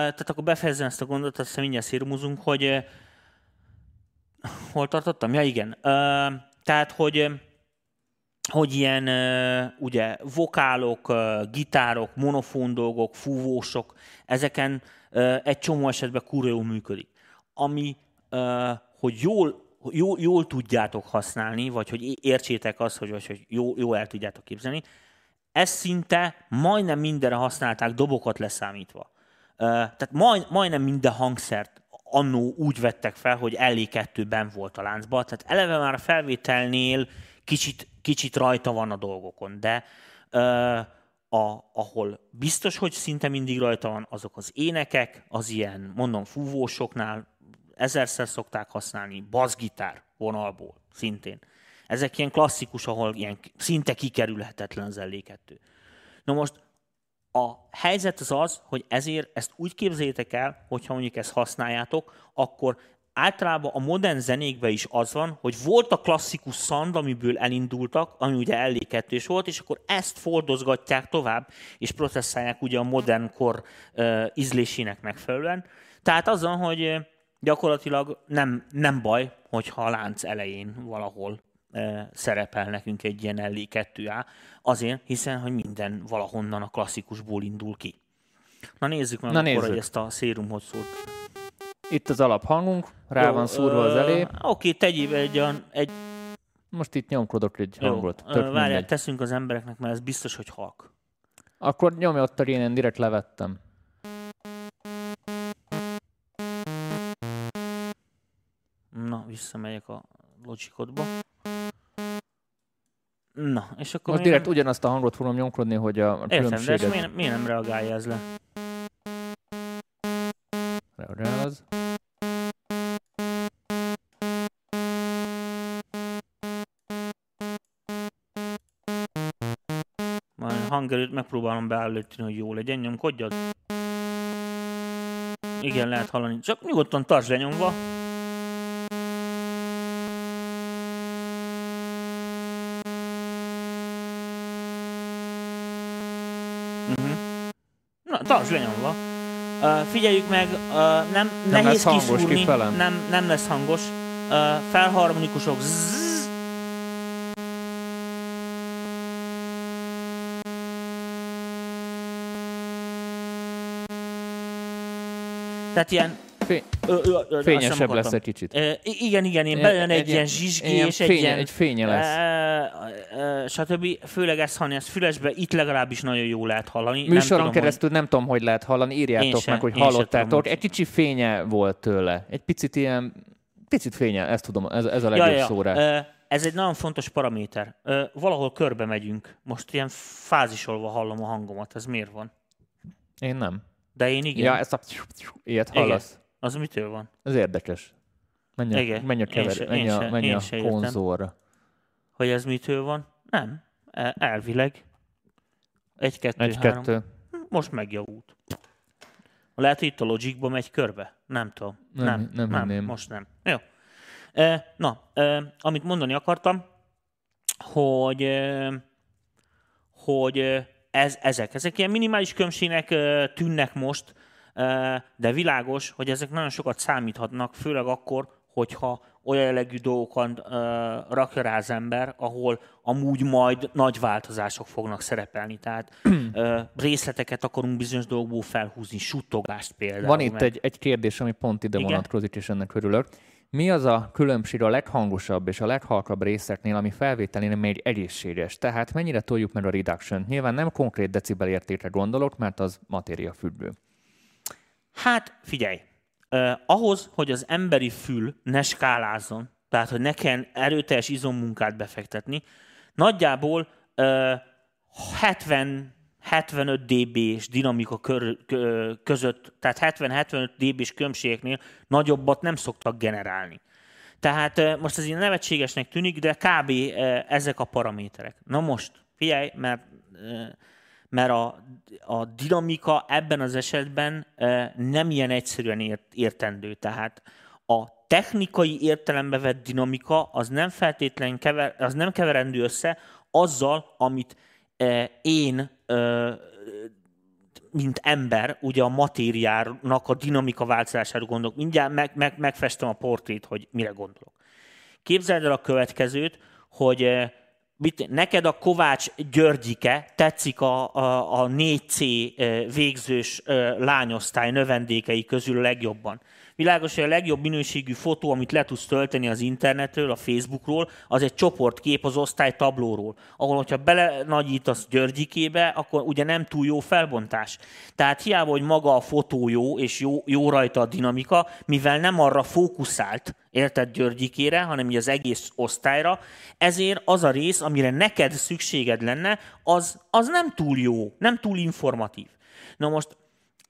tehát akkor befejezem ezt a gondot, azt hiszem mindjárt szérumozunk, hogy... E, hol tartottam? Ja, igen. E, tehát, hogy... hogy ilyen ugye vokálok, gitárok, monofón dolgok, fúvósok, ezeken egy csomó esetben kurva jól működik. Ami, hogy jól, jól, jól tudjátok használni, vagy hogy értsétek azt, hogy, vagy, hogy jól, jól el tudjátok képzelni, ez szinte majdnem mindenre használták, dobokat leszámítva. Tehát majd, majdnem minden hangszert annó úgy vettek fel, hogy el á kettőben volt a láncba. Tehát eleve már a felvételnél kicsit kicsit rajta van a dolgokon, de ö, a, ahol biztos, hogy szinte mindig rajta van, azok az énekek, az ilyen, mondom, fúvósoknál ezerszer szokták használni, bassgitár vonalból szintén. Ezek ilyen klasszikus, ahol ilyen szinte kikerülhetetlen az el á kettő. Na most a helyzet az az, hogy ezért ezt úgy képzeljétek el, hogyha mondjuk ezt használjátok, akkor általában a modern zenékben is az van, hogy volt a klasszikus szand, amiből elindultak, ami ugye el á kettős volt, és akkor ezt fordozgatják tovább, és processzálják ugye a modern kor uh, ízlésének megfelelően. Tehát azon, hogy gyakorlatilag nem, nem baj, hogyha a lánc elején valahol uh, szerepel nekünk egy ilyen el á kettő á, azért, hiszen, hogy minden valahonnan a klasszikusból indul ki. Na nézzük meg, Na, akkor, nézzük. hogy ezt a szérumot szólt. Itt az alaphangunk, rá Jó, van szúrva az elé. Ö, oké, tegyél egy olyan... Egy... Most itt nyomkodok egy hangot. Várjál, teszünk az embereknek, mert ez biztos, hogy halk. Akkor nyomja ott a rénen, direkt levettem. Na, visszamegyek a logicodba. Na, és akkor... Most direkt nem... ugyanazt a hangot fogom nyomkodni, hogy a Értem, különbséget... Értem, de miért, miért nem reagálja ez le? Reaz. Majd hangerőt megpróbálom beállítani, hogy jó legyen, nyomkodjad. Igen, lehet hallani, csak nyugodtan tartsd lenyomva. Uh-huh. Na, tartsd lenyomva. Uh, figyeljük meg, uh, nem, nem nehéz kiszúrni, nem, nem lesz hangos. Uh, felharmonikusok. Zzz. Tehát ilyen... Fény. Ö, ö, ö, Fényesebb lesz egy kicsit. Uh, igen, igen, én belőle egy, egy ilyen zsizsgés, egy ilyen... Egy fénye lesz. Uh, uh, stb. Főleg ezt hallani, ezt fülesbe itt legalábbis nagyon jól lehet hallani. Műsoron nem keresztül tudom, hogy... nem tudom, hogy lehet hallani, írjátok sem, meg, hogy hallottátok. Egy kicsi fénye volt tőle. Egy picit ilyen... Picit fénye, ezt tudom, ez, ez a legjobb ja, szóra. Ja. Uh, ez egy nagyon fontos paraméter. Uh, valahol körbe megyünk. Most ilyen fázisolva hallom a hangomat. Ez miért van? Én nem. De én igen. Ja, ezt a... Ilyet hallasz. Igen. Az mitől van? Ez érdekes. Menj a, menj a, kever, se, menj a, menj se, a konzolra. Hogy ez mitől van? Nem. Elvileg. Egy, kettő, Egy, három. Kettő. Most megjavult. Lehet, hogy itt a Logicba megy körbe? Nem tudom. Nem, nem, nem, nem, nem. Most nem. Jó. Na, amit mondani akartam, hogy, hogy ez, ezek, ezek ilyen minimális különbségnek tűnnek most, de világos, hogy ezek nagyon sokat számíthatnak, főleg akkor, hogyha olyan jellegű dolgokat uh, rakja rá az ember, ahol amúgy majd nagy változások fognak szerepelni. Tehát uh, részleteket akarunk bizonyos dolgokból felhúzni, suttogást például. Van itt mert... egy, egy kérdés, ami pont ide Igen? vonatkozik, és ennek örülök. Mi az a különbség a leghangosabb és a leghalkabb részeknél, ami felvételén még egészséges? Tehát mennyire toljuk meg a reduction-t? Nyilván nem konkrét decibel értékre gondolok, mert az matéria függő. Hát figyelj, eh, ahhoz, hogy az emberi fül ne skálázzon, tehát hogy ne kelljen erőteljes izommunkát befektetni, nagyjából eh, hetven-hetvenöt dB-s dinamika kör, kö, között, tehát hetven-hetvenöt dB-s különbségeknél nagyobbat nem szoktak generálni. Tehát eh, most ez ilyen nevetségesnek tűnik, de kb. Eh, ezek a paraméterek. Na most, figyelj, mert... Eh, mert a, a dinamika ebben az esetben e, nem ilyen egyszerűen ért, értendő. Tehát a technikai értelembe vett dinamika az nem feltétlenül kever, az nem keverendő össze azzal, amit e, én, e, mint ember, ugye a matériának a dinamika változására gondolok. Mindjárt meg, meg, megfestem a portrét, hogy mire gondolok. Képzeld el a következőt, hogy... E, neked a Kovács Györgyike tetszik a, a, a négy cé végzős lányosztály növendékei közül a legjobban. Világos, hogy a legjobb minőségű fotó, amit le tudsz tölteni az internetről, a Facebookról, az egy csoportkép az osztálytablóról, ahol, hogyha belenagyítasz Györgyikébe, akkor ugye nem túl jó felbontás. Tehát hiába, hogy maga a fotó jó, és jó, jó rajta a dinamika, mivel nem arra fókuszált, érted, Györgyikére, hanem így az egész osztályra. Ezért az a rész, amire neked szükséged lenne, az, az nem túl jó, nem túl informatív. Na most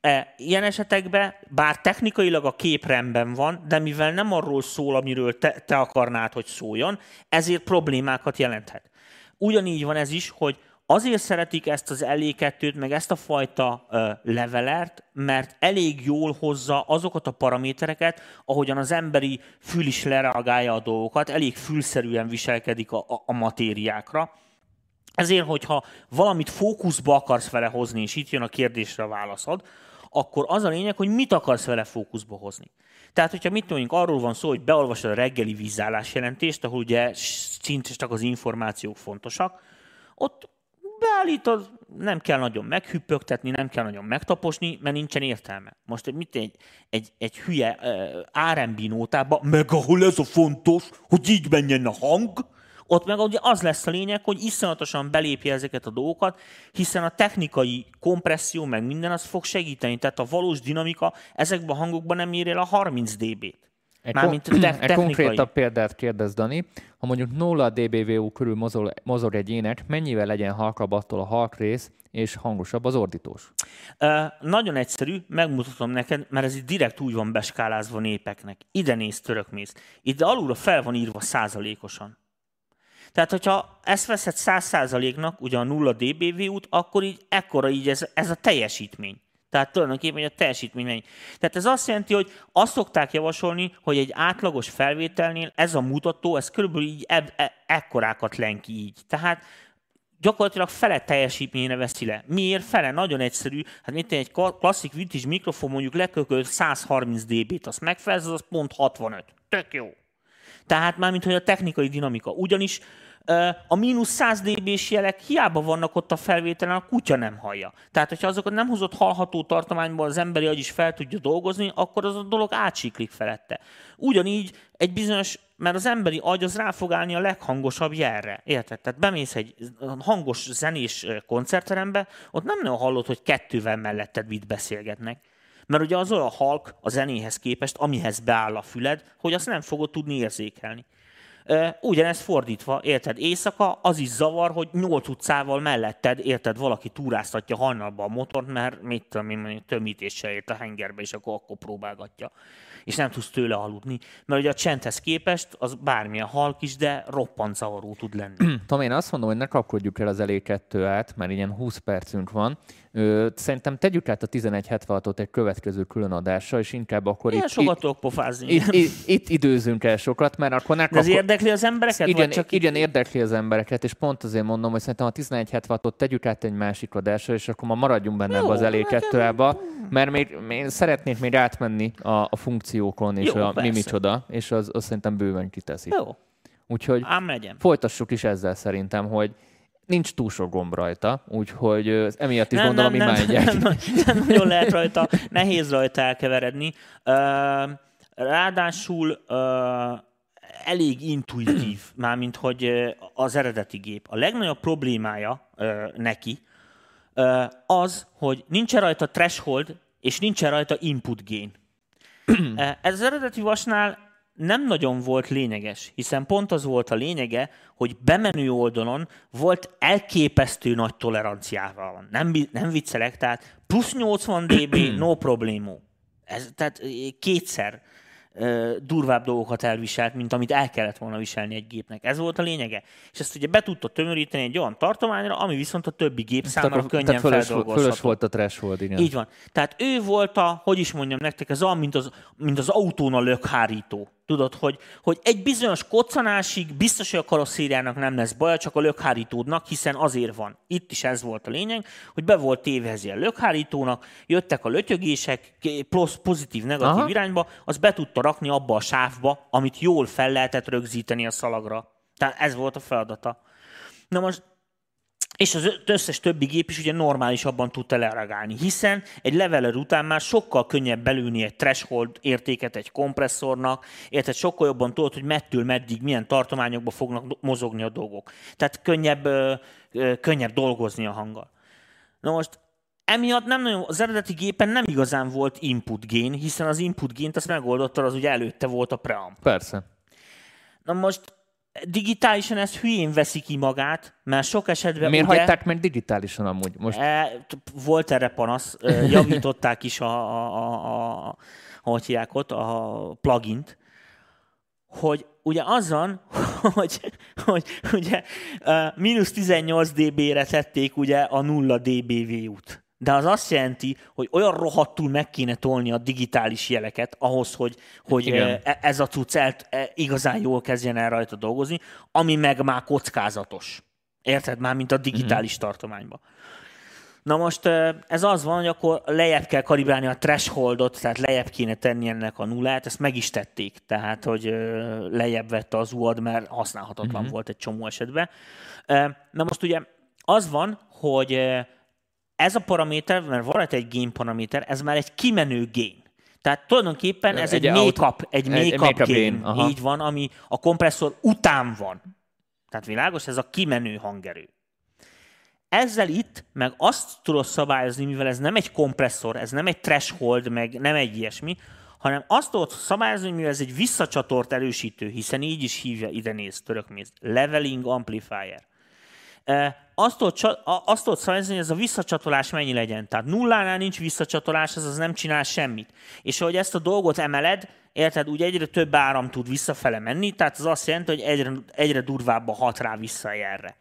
e, ilyen esetekben, bár technikailag a kép rendben van, de mivel nem arról szól, amiről te, te akarnád, hogy szóljon, ezért problémákat jelenthet. Ugyanígy van ez is, hogy azért szeretik ezt az el á kettőt, meg ezt a fajta uh, levelert, mert elég jól hozza azokat a paramétereket, ahogyan az emberi fül is lereagálja a dolgokat, elég fülszerűen viselkedik a, a, a matériákra. Ezért, hogyha valamit fókuszba akarsz vele hozni, és itt jön a kérdésre a válaszod, akkor az a lényeg, hogy mit akarsz vele fókuszba hozni. Tehát, hogyha mit mondjuk, arról van szó, hogy beolvasod a reggeli vízállás jelentést, ahol ugye szintestek az információk fontosak, ott beállítod, nem kell nagyon meghüppögtetni, nem kell nagyon megtaposni, mert nincsen értelme. Most mit egy, egy, egy hülye uh, er and bé nótába, meg ahol ez a fontos, hogy így menjen a hang, ott meg ugye az lesz a lényeg, hogy iszonyatosan belépje ezeket a dolgokat, hiszen a technikai kompresszió meg minden az fog segíteni, tehát a valós dinamika ezekben a hangokban nem ér el a harminc decibelt. Mármint te- technikai. Egy konkrétabb példát kérdez, Dani. Ha mondjuk nulla decibelű körül mozog, mozog egy ének, mennyivel legyen halkabb attól a halkrész, és hangosabb az ordítós? Uh, nagyon egyszerű, megmutatom neked, mert ez itt direkt úgy van beskálázva népeknek. Ide néz, törökmész. Itt alulra fel van írva százalékosan. Tehát, hogyha ezt veszed száz százaléknak, ugye a nulla decibelű-t, akkor így ekkora így ez, ez a teljesítmény. Tehát tulajdonképpen, hogy a teljesítmény mennyi. Tehát ez azt jelenti, hogy azt szokták javasolni, hogy egy átlagos felvételnél ez a mutató, ez körülbelül így e- e- ekkorákat lenki így. Tehát gyakorlatilag fele teljesítményre veszi le. Miért? Fele nagyon egyszerű. Hát mint egy klasszik vintage mikrofon mondjuk lekökölt száz harminc decibelt, azt megfelelsz, az pont hatvanöt. Tök jó. Tehát mármint, hogy a technikai dinamika. Ugyanis a mínusz száz decibelés jelek hiába vannak ott a felvételen, a kutya nem hallja. Tehát, hogyha azokat nem hozott hallható tartományban az emberi agy is fel tudja dolgozni, akkor az a dolog átsiklik felette. Ugyanígy egy bizonyos, mert az emberi agy az rá fog állni a leghangosabb jelre. Érted? Tehát bemész egy hangos zenés koncertterembe, ott nem nagyon hallod, hogy kettővel melletted mit beszélgetnek. Mert ugye az olyan halk a zenéhez képest, amihez beáll a füled, hogy azt nem fogod tudni érzékelni. Ugyanez fordítva, érted, éjszaka, az is zavar, hogy nyolc utcával melletted, érted, valaki túráztatja hajnalba a motort, mert mit tudom én, tömítéssel ért a hengerbe, és akkor, akkor próbálgatja. És nem tudsz tőle aludni, mert ugye a csendhez képest az bármilyen halk is, de roppant zavaró tud lenni. Tom, én azt mondom, hogy ne kapkodjuk el az el á kettőt, mert ilyen húsz percünk van. Szerintem tegyük át a tizenegy hetvenhatot egy következő különadásra, és inkább akkor ilyen itt... sokat tudok pofázni. Itt, itt, itt időzünk el sokat, mert akkor ne kapkodjuk. Ez érdekli az embereket? Igen, csak igen, érdekli az embereket, és pont azért mondom, hogy szerintem a tizenegy hetvenhatot tegyük át egy másik adásra, és akkor ma maradjunk benne jó, az el á kettőbe, mert még, még szeretnék még átmenni a, a funkciókon, és jó, a mi micsoda, és az, az szerintem bőven kiteszik. Jó. Úgyhogy folytassuk is ezzel szerintem, hogy nincs túl sok gomb rajta, úgyhogy emiatt is nem, gondolom, nem, imádják. Nem, nem, nem, nem nagyon lehet rajta, nehéz rajta elkeveredni. Ráadásul elég intuitív, mármint hogy az eredeti gép. A legnagyobb problémája neki az, hogy nincsen rajta threshold, és nincsen rajta input gain. Ez az eredeti vasnál nem nagyon volt lényeges, hiszen pont az volt a lényege, hogy bemenő oldalon volt elképesztő nagy toleranciával van. Nem, nem viccelek, tehát plusz nyolcvan decibel, no problémó. Ez, tehát kétszer uh, durvább dolgokat elviselt, mint amit el kellett volna viselni egy gépnek. Ez volt a lényege. És ezt ugye be tudta tömöríteni egy olyan tartományra, ami viszont a többi gép számára könnyen feldolgozható. Fölös volt a threshold, igen. Így van. Tehát ő volt a, hogy is mondjam nektek, ez a, mint az, mint az autón a lökhárító. Tudod, hogy, hogy egy bizonyos koccanásig biztos, hogy a karosszériának nem lesz baja, csak a lökhárítódnak, hiszen azért van. Itt is ez volt a lényeg, hogy be volt tévehez a lökhárítónak, jöttek a lötyögések pozitív-negatív aha. irányba, az be tudta rakni abba a sávba, amit jól fel lehetett rögzíteni a szalagra. Tehát ez volt a feladata. Na most, és az összes többi gép is ugye normálisabban tudta lereagálni, hiszen egy leveler után már sokkal könnyebb belülni egy threshold értéket egy kompresszornak, érted, sokkal jobban tudod, hogy mettől meddig milyen tartományokba fognak mozogni a dolgok. Tehát könnyebb, könnyebb dolgozni a hanggal. Na most Emiatt nem nagyon, az eredeti gépen nem igazán volt input gain, hiszen az input gain-t azt megoldotta, az ugye előtte volt a preamp. Persze. Na most digitálisan ez hülyén veszi ki magát, mert sok esetben... Miért ugye, hagyták meg digitálisan amúgy? Most... Volt erre panasz, javították is a, a, a, a, hogy hívják ott, a plugint, hogy ugye azon, hogy, hogy ugye mínusz tizennyolc decibelre tették ugye a nulla decibelvé-t. De az azt jelenti, hogy olyan rohadtul meg kéne tolni a digitális jeleket ahhoz, hogy, hogy ez a cucc igazán jól kezdjen el rajta dolgozni, ami meg már kockázatos. Érted? Már mint a digitális mm-hmm. tartományban. Na most ez az van, hogy akkor lejjebb kell kalibrálni a thresholdot, tehát lejjebb kéne tenni ennek a nullát, ezt meg is tették, tehát hogy lejjebb vette az u á dé, mert használhatatlan mm-hmm. volt egy csomó esetben. Na most ugye az van, hogy ez a paraméter, mert van egy gain paraméter, ez már egy kimenő gain. Tehát tulajdonképpen ez egy, egy make-up, egy make-up, make-up gain, gain. Így van, ami a kompresszor után van. Tehát világos, ez a kimenő hangerő. Ezzel itt meg azt tudod szabályozni, mivel ez nem egy kompresszor, ez nem egy threshold, meg nem egy ilyesmi, hanem azt tudod szabályozni, mivel ez egy visszacsatort erősítő, hiszen így is hívja, ide néz, török méz, leveling amplifier. Azt tudod, azt tudod szabályozni, hogy ez a visszacsatolás mennyi legyen. Tehát nullánál nincs visszacsatolás, az az nem csinál semmit. És ahogy ezt a dolgot emeled, érted, úgy egyre több áram tud visszafele menni, tehát az azt jelenti, hogy egyre, egyre durvábban hat rá vissza erre.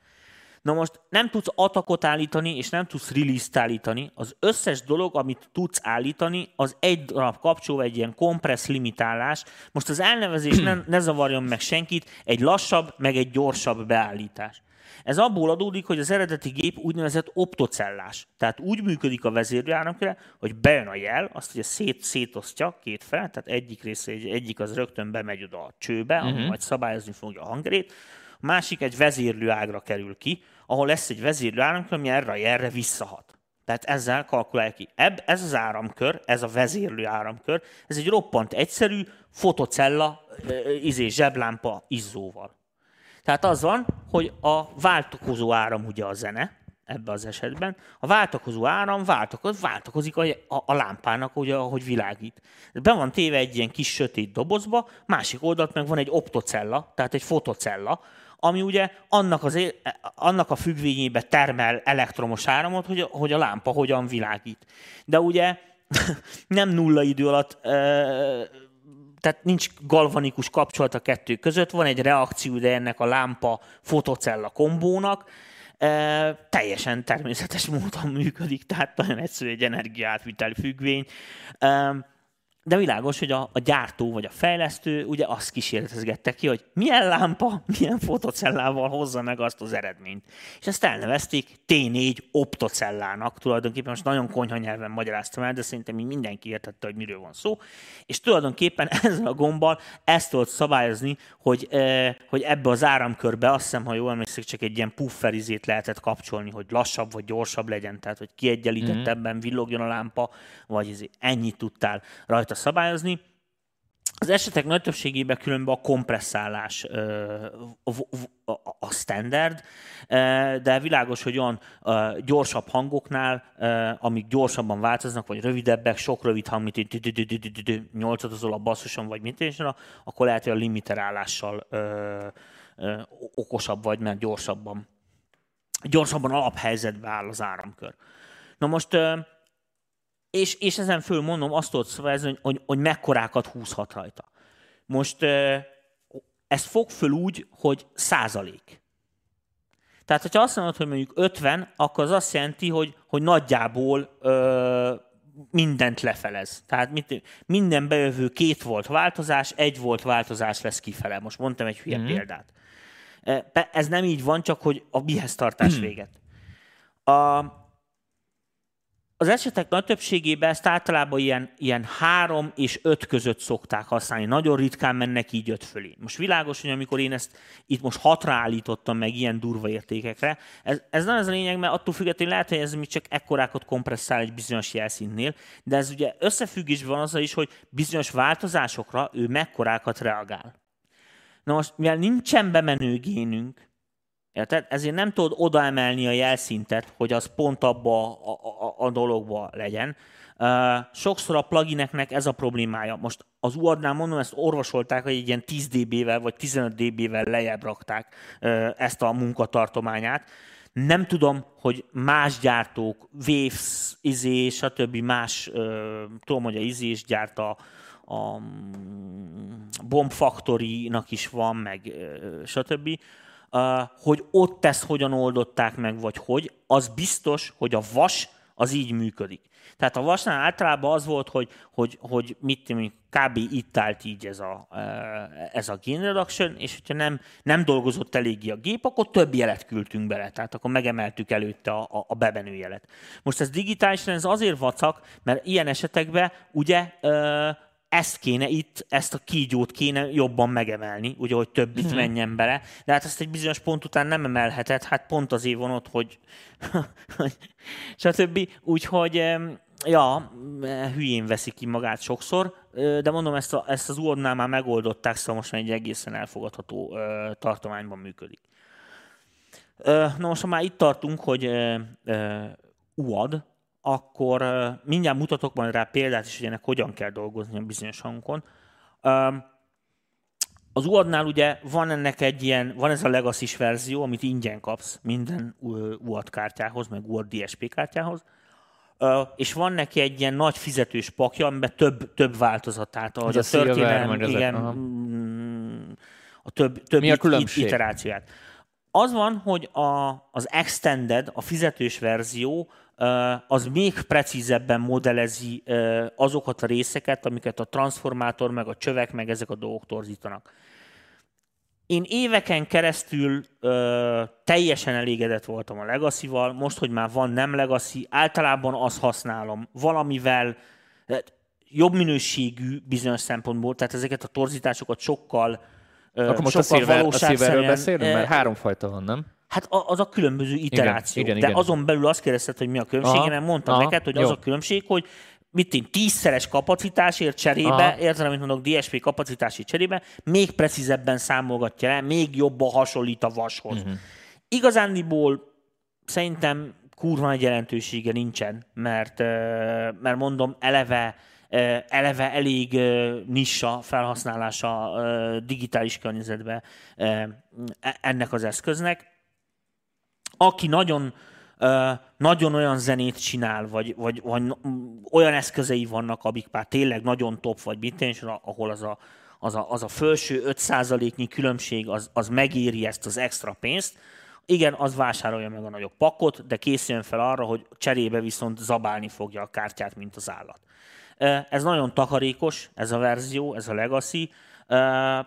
Na most nem tudsz atakot állítani, és nem tudsz release-t állítani. Az összes dolog, amit tudsz állítani, az egy darab kapcsolva egy ilyen kompressz limitálás. Most az elnevezés ne, ne zavarjon meg senkit, egy lassabb, meg egy gyorsabb beállítás. Ez abból adódik, hogy az eredeti gép úgynevezett optocellás. Tehát úgy működik a vezérlőáramkörre, hogy bejön a jel, azt ugye szét, szétosztja két fel, tehát egyik része, egyik az rögtön bemegy oda a csőbe, uh-huh. ahol majd szabályozni fogja a hangerét, a másik egy vezérlőágra kerül ki, ahol lesz egy vezérlőáramkör, ami erre a jelre visszahat. Tehát ezzel kalkulálja ki. Ebb, ez az áramkör, ez a vezérlőáramkör, ez egy roppant egyszerű fotocella izé, zseblámpa izzóval. Tehát az van, hogy a váltakozó áram ugye a zene, ebben az esetben, a váltakozó áram váltakoz, váltakozik a, a, a lámpának, ugye, ahogy világít. Be van téve egy ilyen kis sötét dobozba, másik oldalt meg van egy optocella, tehát egy fotocella, ami ugye annak, az, annak a függvényében termel elektromos áramot, hogy, hogy a lámpa hogyan világít. De ugye nem nulla idő alatt... Ö- Tehát nincs galvanikus kapcsolat a kettő között, van egy reakció, de ennek a lámpa fotocella kombónak e, teljesen természetes módon működik, tehát nagyon egyszerű egy energiaátvitel függvény. E, de világos, hogy a, a gyártó vagy a fejlesztő ugye azt kísérletezgette ki, hogy milyen lámpa, milyen fotocellával hozza meg azt az eredményt. És ezt elnevezték té négy optocellának, tulajdonképpen most nagyon konyha nyelven magyaráztam el, de szerintem mindenki értette, hogy miről van szó. És tulajdonképpen ezzel a gombbal ezt tudod szabályozni, hogy, eh, hogy ebbe az áramkörbe, azt hiszem, ha jól emlékszek, csak egy ilyen pufferizét lehetett kapcsolni, hogy lassabb vagy gyorsabb legyen, tehát hogy kiegyenlítettebben villogjon a lámpa, vagy ennyit tudtál rajta szabályozni. Az esetek nagy többségében különben a kompresszálás a standard, de világos, hogy olyan gyorsabb hangoknál, amik gyorsabban változnak, vagy rövidebbek, sok rövid hang, mint nyolcadozol a basszuson, vagy mitől, akkor lehet, hogy a limiterálással okosabb vagy, mert gyorsabban, gyorsabban alaphelyzetbe áll az áramkör. Na most És, és ezen föl mondom, azt tudod szabályozni, hogy, hogy, hogy mekkorákat húzhat rajta. Most ez fog föl úgy, hogy százalék. Tehát, hogyha azt mondod, hogy mondjuk ötven, akkor az azt jelenti, hogy, hogy nagyjából ö, mindent lefelez. Tehát minden bejövő két volt változás, egy volt változás lesz kifele. Most mondtam egy hülye mm. példát. Ez nem így van, csak hogy a mihez tartás mm. véget. A... Az esetek nagy többségében ezt általában ilyen, ilyen három és öt között szokták használni. Nagyon ritkán mennek így öt fölé. Most világos, hogy amikor én ezt itt most hatra állítottam meg ilyen durva értékekre, ez, ez nem az a lényeg, mert attól függetlenül lehet, hogy ez még csak ekkorákat kompresszál egy bizonyos jelszínnél, de ez ugye összefüggésben van azzal is, hogy bizonyos változásokra ő mekkorákat reagál. Na most, mivel nincsen bemenő génünk, Érted? Ezért nem tudod odaemelni a jelszintet, hogy az pont abba a, a, a dologba legyen. Sokszor a plugineknek ez a problémája. Most az u á dé-nál mondom, ezt orvosolták, hogy egy ilyen tíz dB-vel vagy tizenöt dB-vel lejjebb rakták ezt a munkatartományát. Nem tudom, hogy más gyártók, Waves, izé, stb. Más, tudom, hogy a izé is gyárt a, a Bomb Factory-nak is van, meg stb., hogy ott ezt hogyan oldották meg, vagy hogy, az biztos, hogy a vas az így működik. Tehát a vasnál általában az volt, hogy, hogy, hogy mit tudom, kb. Itt állt így ez a, ez a gain reduction, és hogyha nem, nem dolgozott eléggé a gép, akkor több jelet küldtünk bele, tehát akkor megemeltük előtte a, a, a bebenő jelet. Most ez digitálisan ez azért vacak, mert ilyen esetekben ugye ezt kéne itt, ezt a kígyót kéne jobban megemelni, ugye, hogy többit hmm. menjen bele, de hát ezt egy bizonyos pont után nem emelheted, hát pont azért van ott, hogy stb. Úgyhogy, ja, hülyén veszik ki magát sokszor, de mondom, ezt, a, ezt az u á dé-nál már megoldották, szóval most már egy egészen elfogadható ö, tartományban működik. Ö, na most, ha már itt tartunk, hogy ö, ö, u á dé, akkor mindjárt mutatok majd rá példát is, hogy ennek hogyan kell dolgozni a bizonyos hangokon. Az u á dé-nál ugye van ennek egy ilyen, van ez a legacy verzió, amit ingyen kapsz minden u á dé kártyához, meg u á dé dé es pé kártyához, és van neki egy ilyen nagy fizetős pakja, amiben több, több változatát, ahogy a történelem, igen, a több, több it- it- iterációját. Az van, hogy a, az extended, a fizetős verzió, az még precízebben modellezi azokat a részeket, amiket a transformátor, meg a csövek, meg ezek a dolgok torzítanak. Én éveken keresztül ö, teljesen elégedett voltam a legacy-val, most, hogy már van nem legacy, általában azt használom valamivel jobb minőségű bizonyos szempontból, tehát ezeket a torzításokat sokkal ö, Akkor most sokkal a szíverről beszélünk, mert háromfajta van, nem? Hát az a különböző iteráció. Igen, igen, de igen. Azon belül azt kérdezted, hogy mi a különbség, aha, én nem mondtam aha, neked, hogy jó. Az a különbség, hogy mit én, tízszeres kapacitásért cserébe, értelem, amit mondok, dé es pé kapacitási cserébe, még precízebben számolgatja le, még jobban hasonlít a vashoz. Uh-huh. Igazándiból szerintem kurva nagy jelentősége nincsen, mert, mert mondom, eleve, eleve elég nissa felhasználása digitális környezetben ennek az eszköznek. Aki nagyon, nagyon olyan zenét csinál, vagy, vagy, vagy olyan eszközei vannak, amik már tényleg nagyon top, vagy mit én, ahol az a, az a, az a felső öt százaléknyi különbség, az, az megéri ezt az extra pénzt, igen, az vásárolja meg a nagyobb pakkot, de készüljön fel arra, hogy cserébe viszont zabálni fogja a kártyát, mint az állat. Ez nagyon takarékos, ez a verzió, ez a legacy,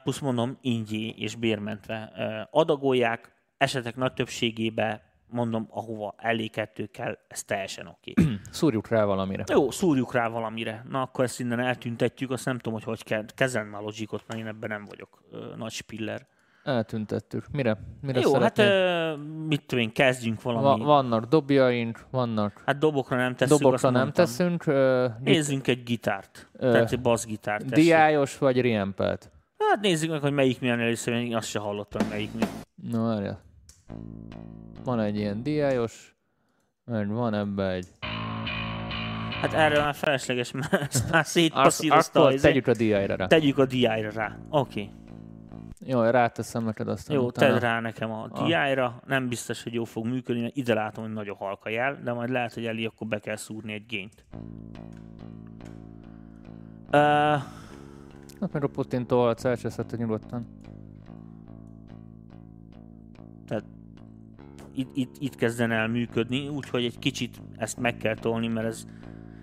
plusz mondom, ingyi és bérmentve adagolják, esetek nagy többségében, mondom, ahova el á kettő kell, ez teljesen oké. Okay. Szúrjuk rá valamire. Jó, szúrjuk rá valamire. Na, akkor ezt innen eltüntetjük, azt nem tudom, hogy hogy kell kezelni a logikot, mert én ebben nem vagyok ö, nagy spiller. Eltüntettük. Mire? Mire jó, szeretnél? Hát ö, mit tudom én, kezdjünk valami. Va- vannak dobjaink, vannak... Hát dobokra nem teszünk. Dobokra nem mondtam. teszünk. Ö, Nézzünk egy gitárt. Ö, Tehát egy bassgitárt. Diájos vagy reampelt? Hát nézzük meg, hogy melyik milyen először, én azt se hallottam, melyik milyen. Na, várjál. Van egy ilyen diájos, meg van ebben egy... Hát erről már felesleges, mert ezt már szétpasszírozta. Akkor tegyük a diájra rá. Tegyük a diájra rá, oké. Okay. Jó, ráteszem neked aztán. Jó, utána... tedd rá nekem a diájra, nem biztos, hogy jó fog működni, mert ide látom, hogy nagyon halka jel, de majd lehet, hogy elé akkor be kell szúrni egy gént. Uh... Hát meg a potintó halc elcseszhető nyugodtan. Tehát itt, itt, itt kezden el működni, úgyhogy egy kicsit ezt meg kell tolni, mert ez...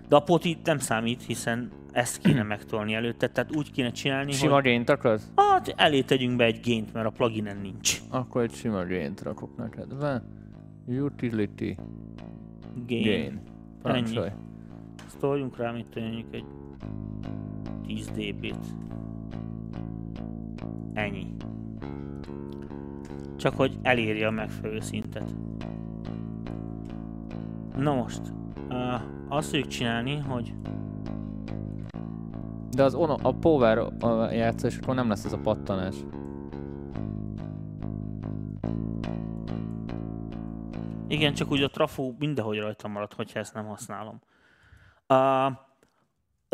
De a pot itt nem számít, hiszen ezt kéne megtolni előtte, tehát úgy kéne csinálni, sima hogy... Sima gént akarsz? Hát elé tegyünk be egy gént, mert a pluginen nincs. Akkor egy sima gént rakok neked be. Utility. Gain. Gain. Ennyi. Ezt toljunk rá, mit tudjuk egy... tíz dB-t. Ennyi. Csak hogy elérje a megfelelő szintet. Na most, uh, azt tudjuk csinálni, hogy... De az ono, a power játszás, akkor nem lesz ez a pattanás. Igen, csak úgy a trafó mindenhogy rajta marad, hogyha ezt nem használom. Uh,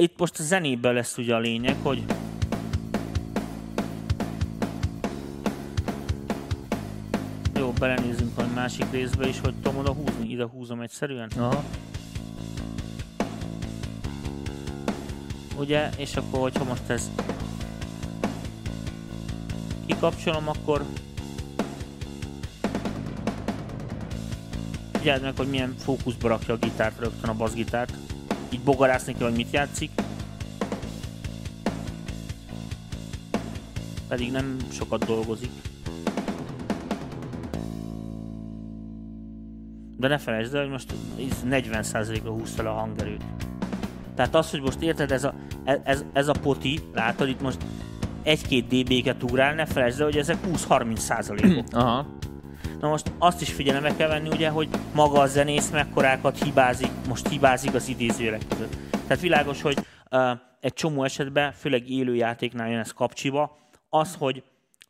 itt most a zenében lesz ugye a lényeg, hogy... Jó, belenézzünk a másik részbe is, hogy tudom oda húzni. Ide húzom egyszerűen. Aha. Ugye, és akkor, hogyha most ez kikapcsolom, akkor figyeld meg, hogy milyen fókuszba rakja a gitárt, rögtön a bassgitárt. Így bogarászni kell, hogy mit játszik. Pedig nem sokat dolgozik. De ne felejtsd el, hogy most negyven százalékra húzta le a hangerőt. Tehát az, hogy most érted, ez a, ez, ez a poti, látod, itt most egy-két dB-ket ugrál, ne felejtsd el, hogy ezek húsz-harminc százalékok. Aha. Na most azt is figyelembe kell venni, ugye, hogy maga a zenész mekkorákat hibázik, most hibázik az idézőjelek között. Tehát világos, hogy uh, egy csomó esetben, főleg élőjátéknál jön ez kapcsiba, az, hogy,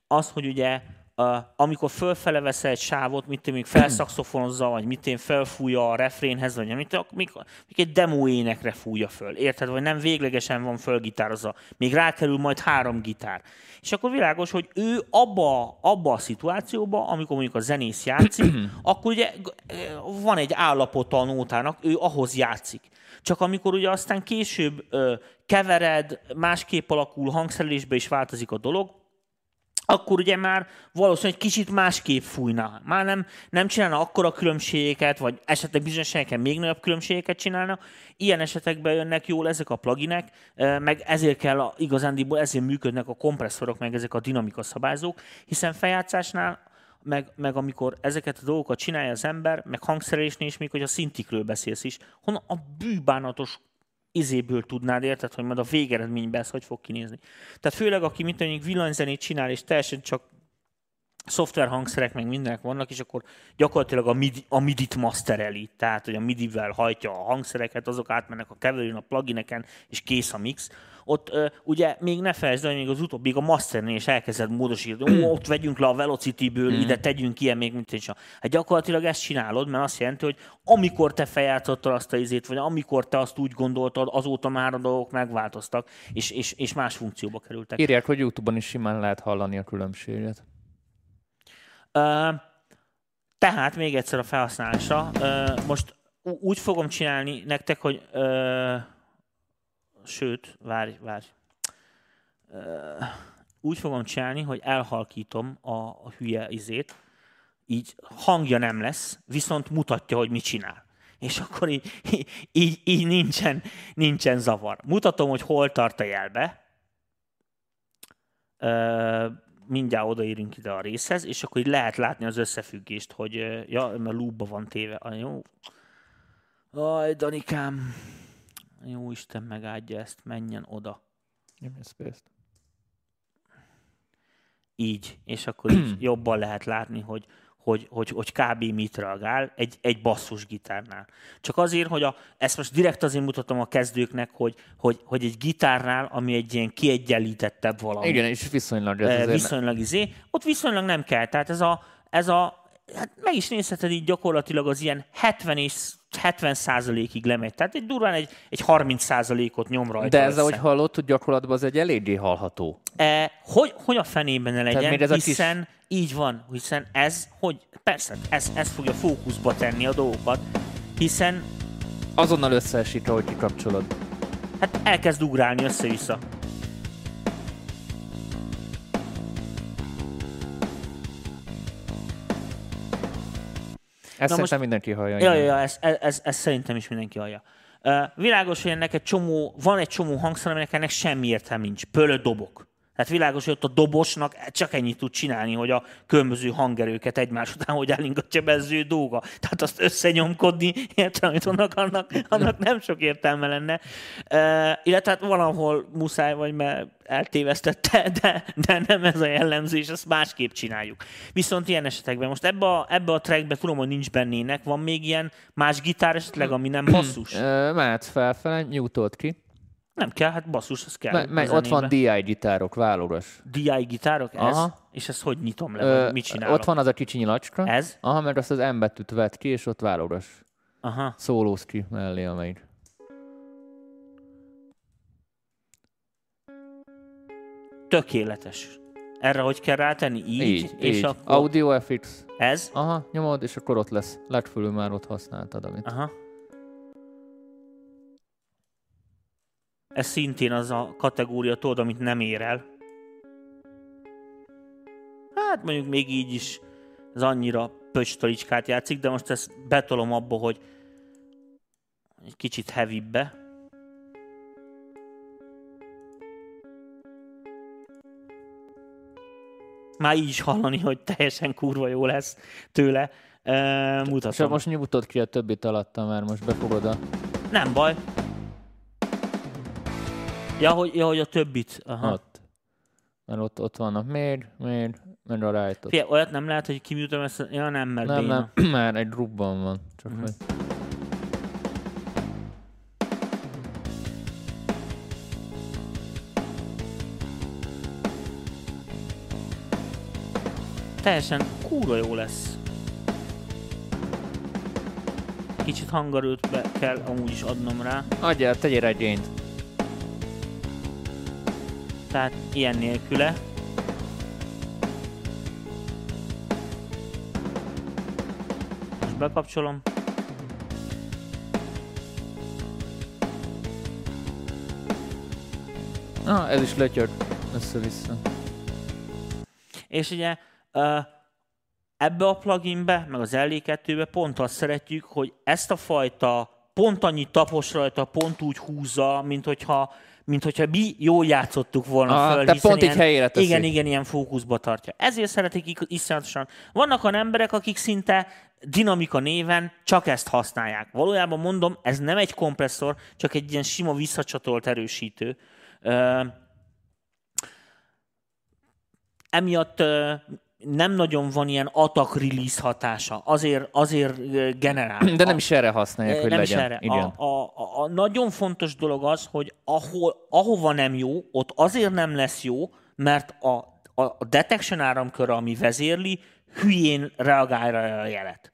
az, hogy ugye, uh, amikor fölfele veszel egy sávot, mit te még felszakszofonozza, vagy mit én felfújja a refrénhez, vagy mit te, még, még egy demo énekre fújja föl, érted? Vagy nem véglegesen van fölgitározva, még rákerül majd három gitár. És akkor világos, hogy ő abba, abba a szituációban, amikor mondjuk a zenész játszik, akkor ugye van egy állapota a nótának, ő ahhoz játszik. Csak amikor ugye aztán később ö, kevered, másképp alakul, hangszerelésbe is változik a dolog, akkor ugye már valószínűleg egy kicsit másképp fújna. Már nem, nem csinálna akkora különbségeket, vagy esetleg bizonyos helyeken még nagyobb különbségeket csinálna. Ilyen esetekben jönnek jól ezek a pluginek, meg ezért kell a, igazándiból, ezért működnek a kompresszorok, meg ezek a dinamika szabályzók, hiszen feljátszásnál, meg, meg amikor ezeket a dolgokat csinálja az ember, meg hangszerelésnél is, még hogy a szintikről beszélsz is, honnan a bűbánatos izéből tudnád, érted, hogy majd a végeredményben ez hogy fog kinézni. Tehát főleg, aki mint mondjuk villanyzenét csinál, és teljesen csak szoftverhangszerek meg mindenek vannak, és akkor gyakorlatilag a, midi, a midit mastereli, tehát, hogy a midivel hajtja a hangszereket, azok átmennek a keverőn, a plugineken, és kész a mix. Ott ö, ugye még ne felejtsd, hogy még az utóbbi, a masternél is elkezded módosítani, ott vegyünk le a Velocity-ből, ide tegyünk ilyen, még mint is. Hát gyakorlatilag ezt csinálod, mert azt jelenti, hogy amikor te feljátszottad azt a izét, vagy amikor te azt úgy gondoltad, azóta már a dolgok megváltoztak, és, és, és más funkcióba kerültek. Írják, hogy YouTube-on is simán lehet hallani a különbséget. Uh, tehát még egyszer a felhasználásra. Uh, most úgy fogom csinálni nektek, hogy... Uh, sőt, várj, várj. Uh, úgy fogom csinálni, hogy elhalkítom a, a hülye izét. Így hangja nem lesz, viszont mutatja, hogy mit csinál. És akkor így, így, így nincsen, nincsen zavar. Mutatom, hogy hol tart a jelbe. Uh, mindjárt odaérünk ide a részhez, és akkor így lehet látni az összefüggést, hogy ja, mert loopba van téve. A, jó. Aj, Danikám. Jó Isten megáldja ezt, menjen oda. Így, és akkor így jobban lehet látni, hogy Hogy, hogy, hogy kb. Mit reagál egy, egy basszus gitárnál. Csak azért, hogy a, ezt most direkt azért mutatom a kezdőknek, hogy, hogy, hogy egy gitárnál, ami egy ilyen kiegyenlítettebb valami. Igen, és viszonylag. Ez viszonylag izé. Ott viszonylag nem kell. Tehát ez a, ez a hát meg is nézheted így gyakorlatilag az ilyen hetven és hetven százalékig lemegy. Tehát egy durván egy, egy harminc százalékot nyom rajta. De ez, össze. Ahogy hallott, hogy gyakorlatban az egy eléggé hallható. E, hogy, hogy a fenében ne legyen, hiszen kis... így van, hiszen ez, hogy persze, ez, ez fogja fókuszba tenni a dolgokat, hiszen... Azonnal összeesik, ahogy kikapcsolod. Hát elkezd ugrálni össze-vissza. Ezt szerintem mindenki hallja. Ja, ja, ezt ez, ez, ez szerintem is mindenki hallja. Uh, világos, hogy ennek egy csomó, van egy csomó hangszer, aminek ennek semmi értelme nincs. Pölő dobok. Tehát világos, hogy ott a dobosnak csak ennyit tud csinálni, hogy a különböző hangerőket egymás után hogy elingatja be az ő dolga. Tehát azt összenyomkodni, értelme, amit annak, annak, annak nem sok értelme lenne. Uh, illetve hát valahol muszáj vagy, mert eltévesztette, de, de nem ez a jellemző, és ezt másképp csináljuk. Viszont ilyen esetekben most ebbe a, ebbe a trackben tudom, hogy nincs bennének, van még ilyen más gitár esetleg, ami nem basszus? Mehet felfele, nyújtott ki. Nem kell, hát basszus, ez kell. Meg, meg ott van dé i gitárok, válogass. dé i gitárok? Ez? Aha. És ezt hogy nyitom le? Ö, mit csinálok? Ott van az a kicsi nyilacska. Ez? Aha, meg azt az M betűt vedd ki, és ott válogass. Aha. Szólóz ki mellé, amelyik. Tökéletes. Erre hogy kell rátenni? Így, így és így. Akkor... Audio ef iksz. Ez? Aha, nyomod, és akkor ott lesz. Legfölül már ott használtad, amit. Aha. Ez szintén az a kategória, tudod, amit nem ér el. Hát mondjuk még így is ez annyira pöcstalicskát játszik, de most ezt betolom abba, hogy egy kicsit heavybe. Már így is hallani, hogy teljesen kurva jó lesz tőle. E, mutatom. És most nyugtod ki a többit alatta, mert most befogod a... Nem baj. Ja, hogy, ja, hogy a többit. Aha. Ott. Mert ott, ott vannak még, még, meg a rájtot. Fé, olyat nem lehet, hogy kimutatom ezt? Ja, nem, mert nem, nem, már egy rubban van. Csak mm-hmm. hogy... Teljesen kúra jó lesz. Kicsit hangerőt be kell amúgy is adnom rá. Adjál, tegyél egyént. Tehát ilyen nélküle. Most bekapcsolom. Ah, ez is letyört össze-vissza. És ugye ebbe a pluginbe, meg az el á kettőbe pont azt szeretjük, hogy ezt a fajta pont annyit tapos rajta, pont úgy húzza, mint hogyha mint hogyha mi jól játszottuk volna ah, föl, hiszen pont ilyen, így igen, igen, ilyen fókuszba tartja. Ezért szeretik iszonyatosan. Vannak olyan emberek, akik szinte dinamika néven csak ezt használják. Valójában mondom, ez nem egy kompresszor, csak egy ilyen sima visszacsatolt erősítő. Ö, emiatt ö, nem nagyon van ilyen attack release hatása. Azért, azért generál. De nem is erre használják, hogy nem legyen. Is erre. Igen. A, a, a, a nagyon fontos dolog az, hogy ahol, ahova nem jó, ott azért nem lesz jó, mert a, a detection áramköre, ami vezérli, hülyén reagálja a jelet.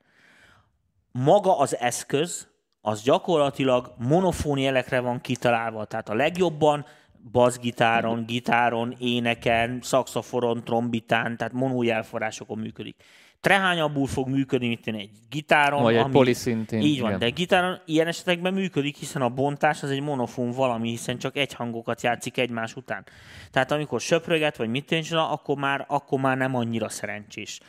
Maga az eszköz, az gyakorlatilag monofón jelekre van kitalálva. Tehát a legjobban bassgitáron, gitáron, éneken, szaxoforon, trombitán, tehát monójelforrásokon működik. Trehányabbul fog működni, mint én egy gitáron. Vagy egy poliszintén. Így van, igen. De gitáron ilyen esetekben működik, hiszen a bontás az egy monofón valami, hiszen csak egy hangokat játszik egymás után. Tehát amikor söpröget, vagy mit tényleg, akkor már, akkor már nem annyira szerencsés.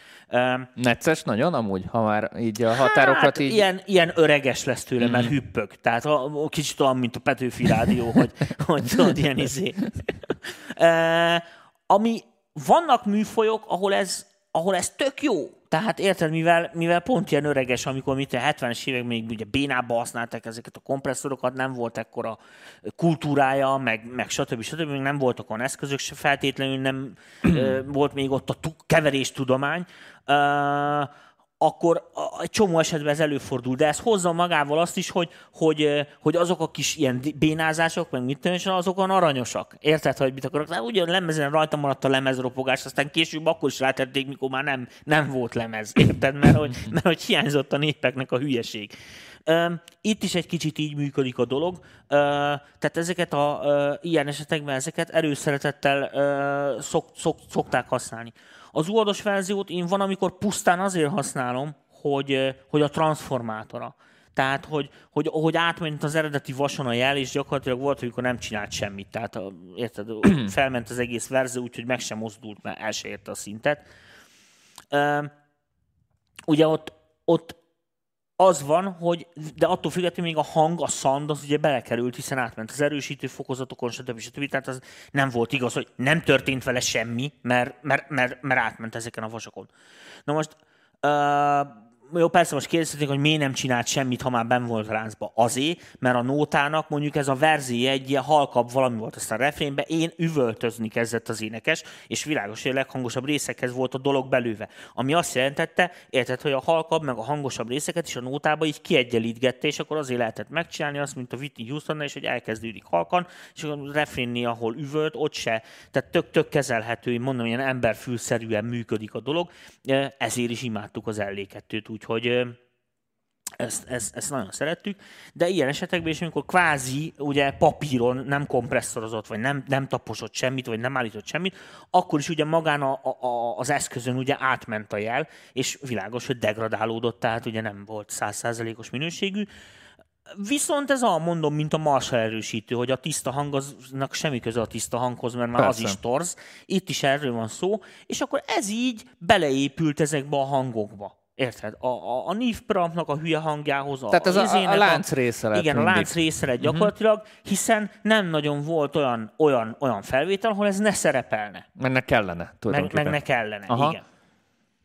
Necces nagyon amúgy, ha már így a határokat hát, így... Ilyen, ilyen öreges lesz tőle, mert hüppög. Tehát kicsit olyan, mint a Petőfi Rádió, hogy, hogy tudod, ilyen izé. Ami, vannak műfajok, ahol ez, ahol ez tök jó. Tehát érted, mivel, mivel pont ilyen öreges, amikor mint a hetvenes évek még ugye bénába használták ezeket a kompresszorokat, nem volt ekkora kultúrája, meg, meg stb. Stb. Még nem voltak olyan eszközök, se feltétlenül nem volt még ott a keveréstudomány. Uh, akkor egy csomó esetben ez előfordul, de ez hozza magával azt is, hogy, hogy, hogy azok a kis ilyen bénázások, meg mit tudom, azokon aranyosak. Érted, hogy mit akarok? De ugyan lemezen rajta maradt a lemezropogás, aztán később akkor is rátették, mikor már nem, nem volt lemez. Érted, mert hogy, mert hogy hiányzott a népeknek a hülyeség. Itt is egy kicsit így működik a dolog, tehát ezeket a, ilyen esetekben ezeket erőszeretettel szok, szok, szokták használni. Az u á dé-os verziót én van, amikor pusztán azért használom, hogy, hogy a transformátora. Tehát, hogy, hogy, hogy átment az eredeti vason a jel, és gyakorlatilag volt, amikor nem csinált semmit. Tehát, érted, felment az egész verzió, úgyhogy meg sem mozdult, mert el se érte a szintet. Ugye ott, ott az van, hogy de attól függetlenül még a hang, a sound az ugye belekerült, hiszen átment az erősítő fokozatokon, stb. Stb. Tehát az nem volt igaz, hogy nem történt vele semmi, mert, mert, mert, mert átment ezeken a vasakon. Na most uh, Jó, persze most kérdezhetnék, hogy miért nem csinált semmit, ha már benn volt ráncba. Azért, mert a nótának mondjuk ez a verzi egy ilyen halkabb valami volt, aztán a refrénben én üvöltözni kezdett az énekes, és világos, hogy a leghangosabb részekhez volt a dolog belőve. Ami azt jelentette, érted, hogy a halkabb meg a hangosabb részeket is a nótába így kiegyenlítgette, és akkor azért lehetett megcsinálni azt, mint a Whitney Houstonnál, és hogy elkezdődik halkan, és akkor refrénni, ahol üvölt, ott se. Tehát tök-tök kezelhető, mondom, ilyen emberfülszerűen működik a dolog, ezért is imádtuk az el á kettőt, úgyhogy ezt, ezt, ezt nagyon szerettük, de ilyen esetekben is, amikor kvázi ugye papíron nem kompresszorozott, vagy nem, nem taposott semmit, vagy nem állított semmit, akkor is ugye magán a, a, az eszközön ugye átment a jel, és világos, hogy degradálódott, tehát ugye nem volt száz százalékos minőségű. Viszont ez a mondom, mint a Marshall erősítő, hogy a tiszta hangnak semmi köze a tiszta hanghoz, mert már persze. Az is torz. Itt is erről van szó, és akkor ez így beleépült ezekbe a hangokba. Érted? A, a, a nív preampnak a hülye hangjához. A, tehát ez a, a, a lánc része lett. Igen, mindig. A lánc része lett gyakorlatilag, hiszen nem nagyon volt olyan, olyan, olyan felvétel, ahol ez ne szerepelne. Meg ne kellene. Meg, meg ne kellene, aha. Igen.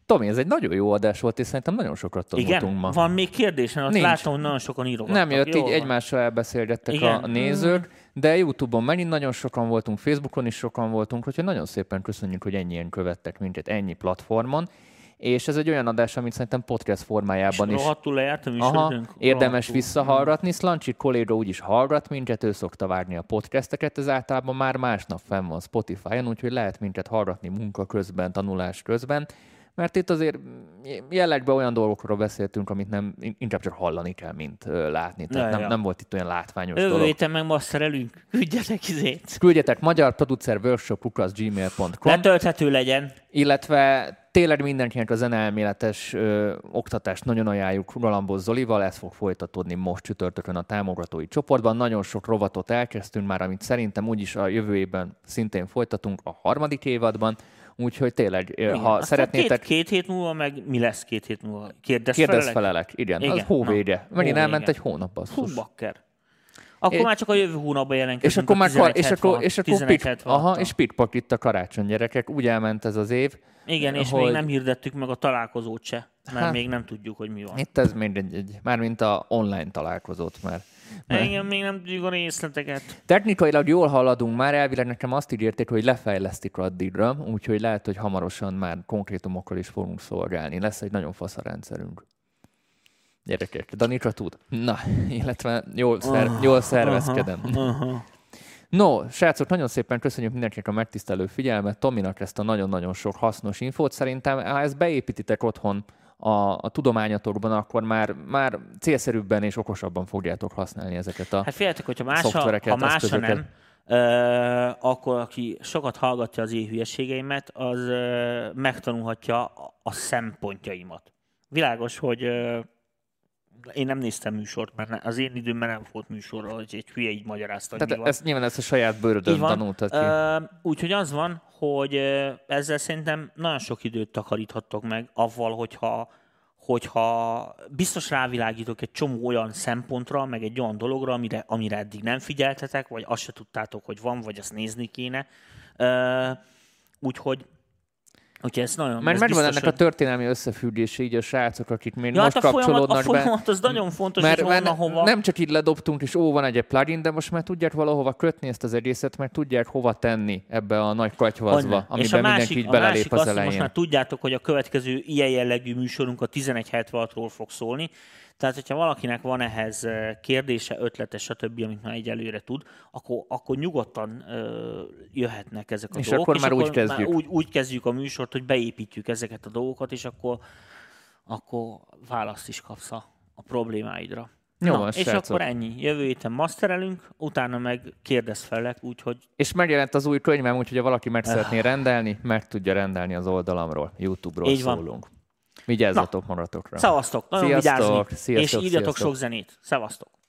Tomi, ez egy nagyon jó adás volt, és szerintem nagyon sokat tanultunk ma. Igen, van még kérdésen, azt látom, hogy nagyon sokan írogattak. Nem jött, így egymással elbeszélgettek igen. A nézők, de YouTube-on megint nagyon sokan voltunk, Facebookon is sokan voltunk, úgyhogy nagyon szépen köszönjük, hogy ennyien követtek minket ennyi platformon. És ez egy olyan adás, amit szerintem podcast formájában és is... rohadtul lejártam is. Aha, érdemes rohadtul visszahallgatni. Szlancsi kolléga úgyis hallgat minket, ő szokta várni a podcasteket, ez általában már másnap fenn van Spotify-on, úgyhogy lehet minket hallgatni munka közben, tanulás közben, mert itt azért jellegben olyan dolgokról beszéltünk, amit nem, inkább csak hallani kell, mint látni. Tehát nem, nem volt itt olyan látványos Övő dolog. Jövő héten meg masterelünk. Küldjetek izét. Küldjetek magyar producer workshop kukac gmail pont com. Letölthető legyen. Illetve tényleg mindenkinek a zeneelméletes ö, oktatást nagyon ajánljuk Galambos Zolival, ez fog folytatódni most csütörtökön a támogatói csoportban. Nagyon sok rovatot elkezdtünk már, amit szerintem úgyis a jövő évben szintén folytatunk a harmadik évadban. Úgyhogy tényleg, igen. Ha aztán szeretnétek... Két, két hét múlva, meg mi lesz két hét múlva? Kérdez, Kérdez felelek? felelek? Igen, igen. Az hóvége. Megint elment egy hónap, basszus. Hú, bakker. Akkor é... már csak a jövő hónapban jelentkezünk. És akkor már kar... és akkor, és akkor pik... Aha, és pikpak itt a karácsony, gyerekek. Úgy elment ez az év. Igen, és hogy... még nem hirdettük meg a találkozót se, mert hát, még nem tudjuk, hogy mi van. Itt ez még egy, egy mármint a online találkozót már. Igen, még nem tudjuk a részleteket. Technikailag jól haladunk már, elvileg nekem azt ígérték, hogy lefejlesztik addigra, úgyhogy lehet, hogy hamarosan már konkrétumokkal is fogunk szolgálni. Lesz egy nagyon fasz a rendszerünk. Gyerekek, Danika tud? Na, illetve jól, szerv, jól szervezkedem. Aha, aha. No, srácok, nagyon szépen köszönjük mindenkinek a megtisztelő figyelmet, Tominak ezt a nagyon-nagyon sok hasznos infót. Szerintem, ha ezt beépítitek otthon a, a tudományatokban, akkor már, már célszerűbben és okosabban fogjátok használni ezeket a hát féltek, hogyha mása, szoftvereket, ha mása eszközöket. Nem, ö, akkor aki sokat hallgatja az én hülyeségeimet, az ö, megtanulhatja a szempontjaimat. Világos, hogy... Ö, én nem néztem műsort, mert az én időmben nem volt műsor, hogy egy hülye így magyarázta. Tehát ezt, nyilván ezt a saját bőrödön tanultad ki. Úgyhogy az van, hogy ezzel szerintem nagyon sok időt takaríthattok meg avval, hogyha, hogyha biztos rávilágítok egy csomó olyan szempontra, meg egy olyan dologra, amire, amire eddig nem figyeltetek, vagy azt se tudtátok, hogy van, vagy azt nézni kéne. Úgyhogy Okay, ez nagyon, mert ez megvan biztos, ennek a történelmi összefüggése, így a srácok, akik még ja, most hát a kapcsolódnak folyamat, a be. A folyamat az nagyon fontos, mert, mert onnan, hova... nem csak így ledobtunk, és ó, van egy plugin, de most már tudják valahova kötni ezt az egészet, mert tudják hova tenni ebbe a nagy katyvazba, amiben mindenki így belelép az elején. És a másik, a másik az, hogy most már tudjátok, hogy a következő ilyen jellegű műsorunk a ezerszázhetvenhatról fog szólni. Tehát, hogyha valakinek van ehhez kérdése, ötlete, stb., amit már így előre tud, akkor, akkor nyugodtan ö, jöhetnek ezek a és dolgok. Akkor és már akkor úgy kezdjük. Már úgy, úgy kezdjük a műsort, hogy beépítjük ezeket a dolgokat, és akkor, akkor választ is kapsz a, a problémáidra. Jó, na, és srácok. Akkor ennyi. Jövő héten masterelünk, utána meg kérdez felek, úgyhogy... És megjelent az új könyvem, úgyhogy ha valaki meg szeretné rendelni, meg tudja rendelni az oldalamról, YouTube-ról így szólunk. Van. Vigyázzatok magatokra. Szevasztok, nagyon vigyázni, és írjatok sok zenét. Szevasztok.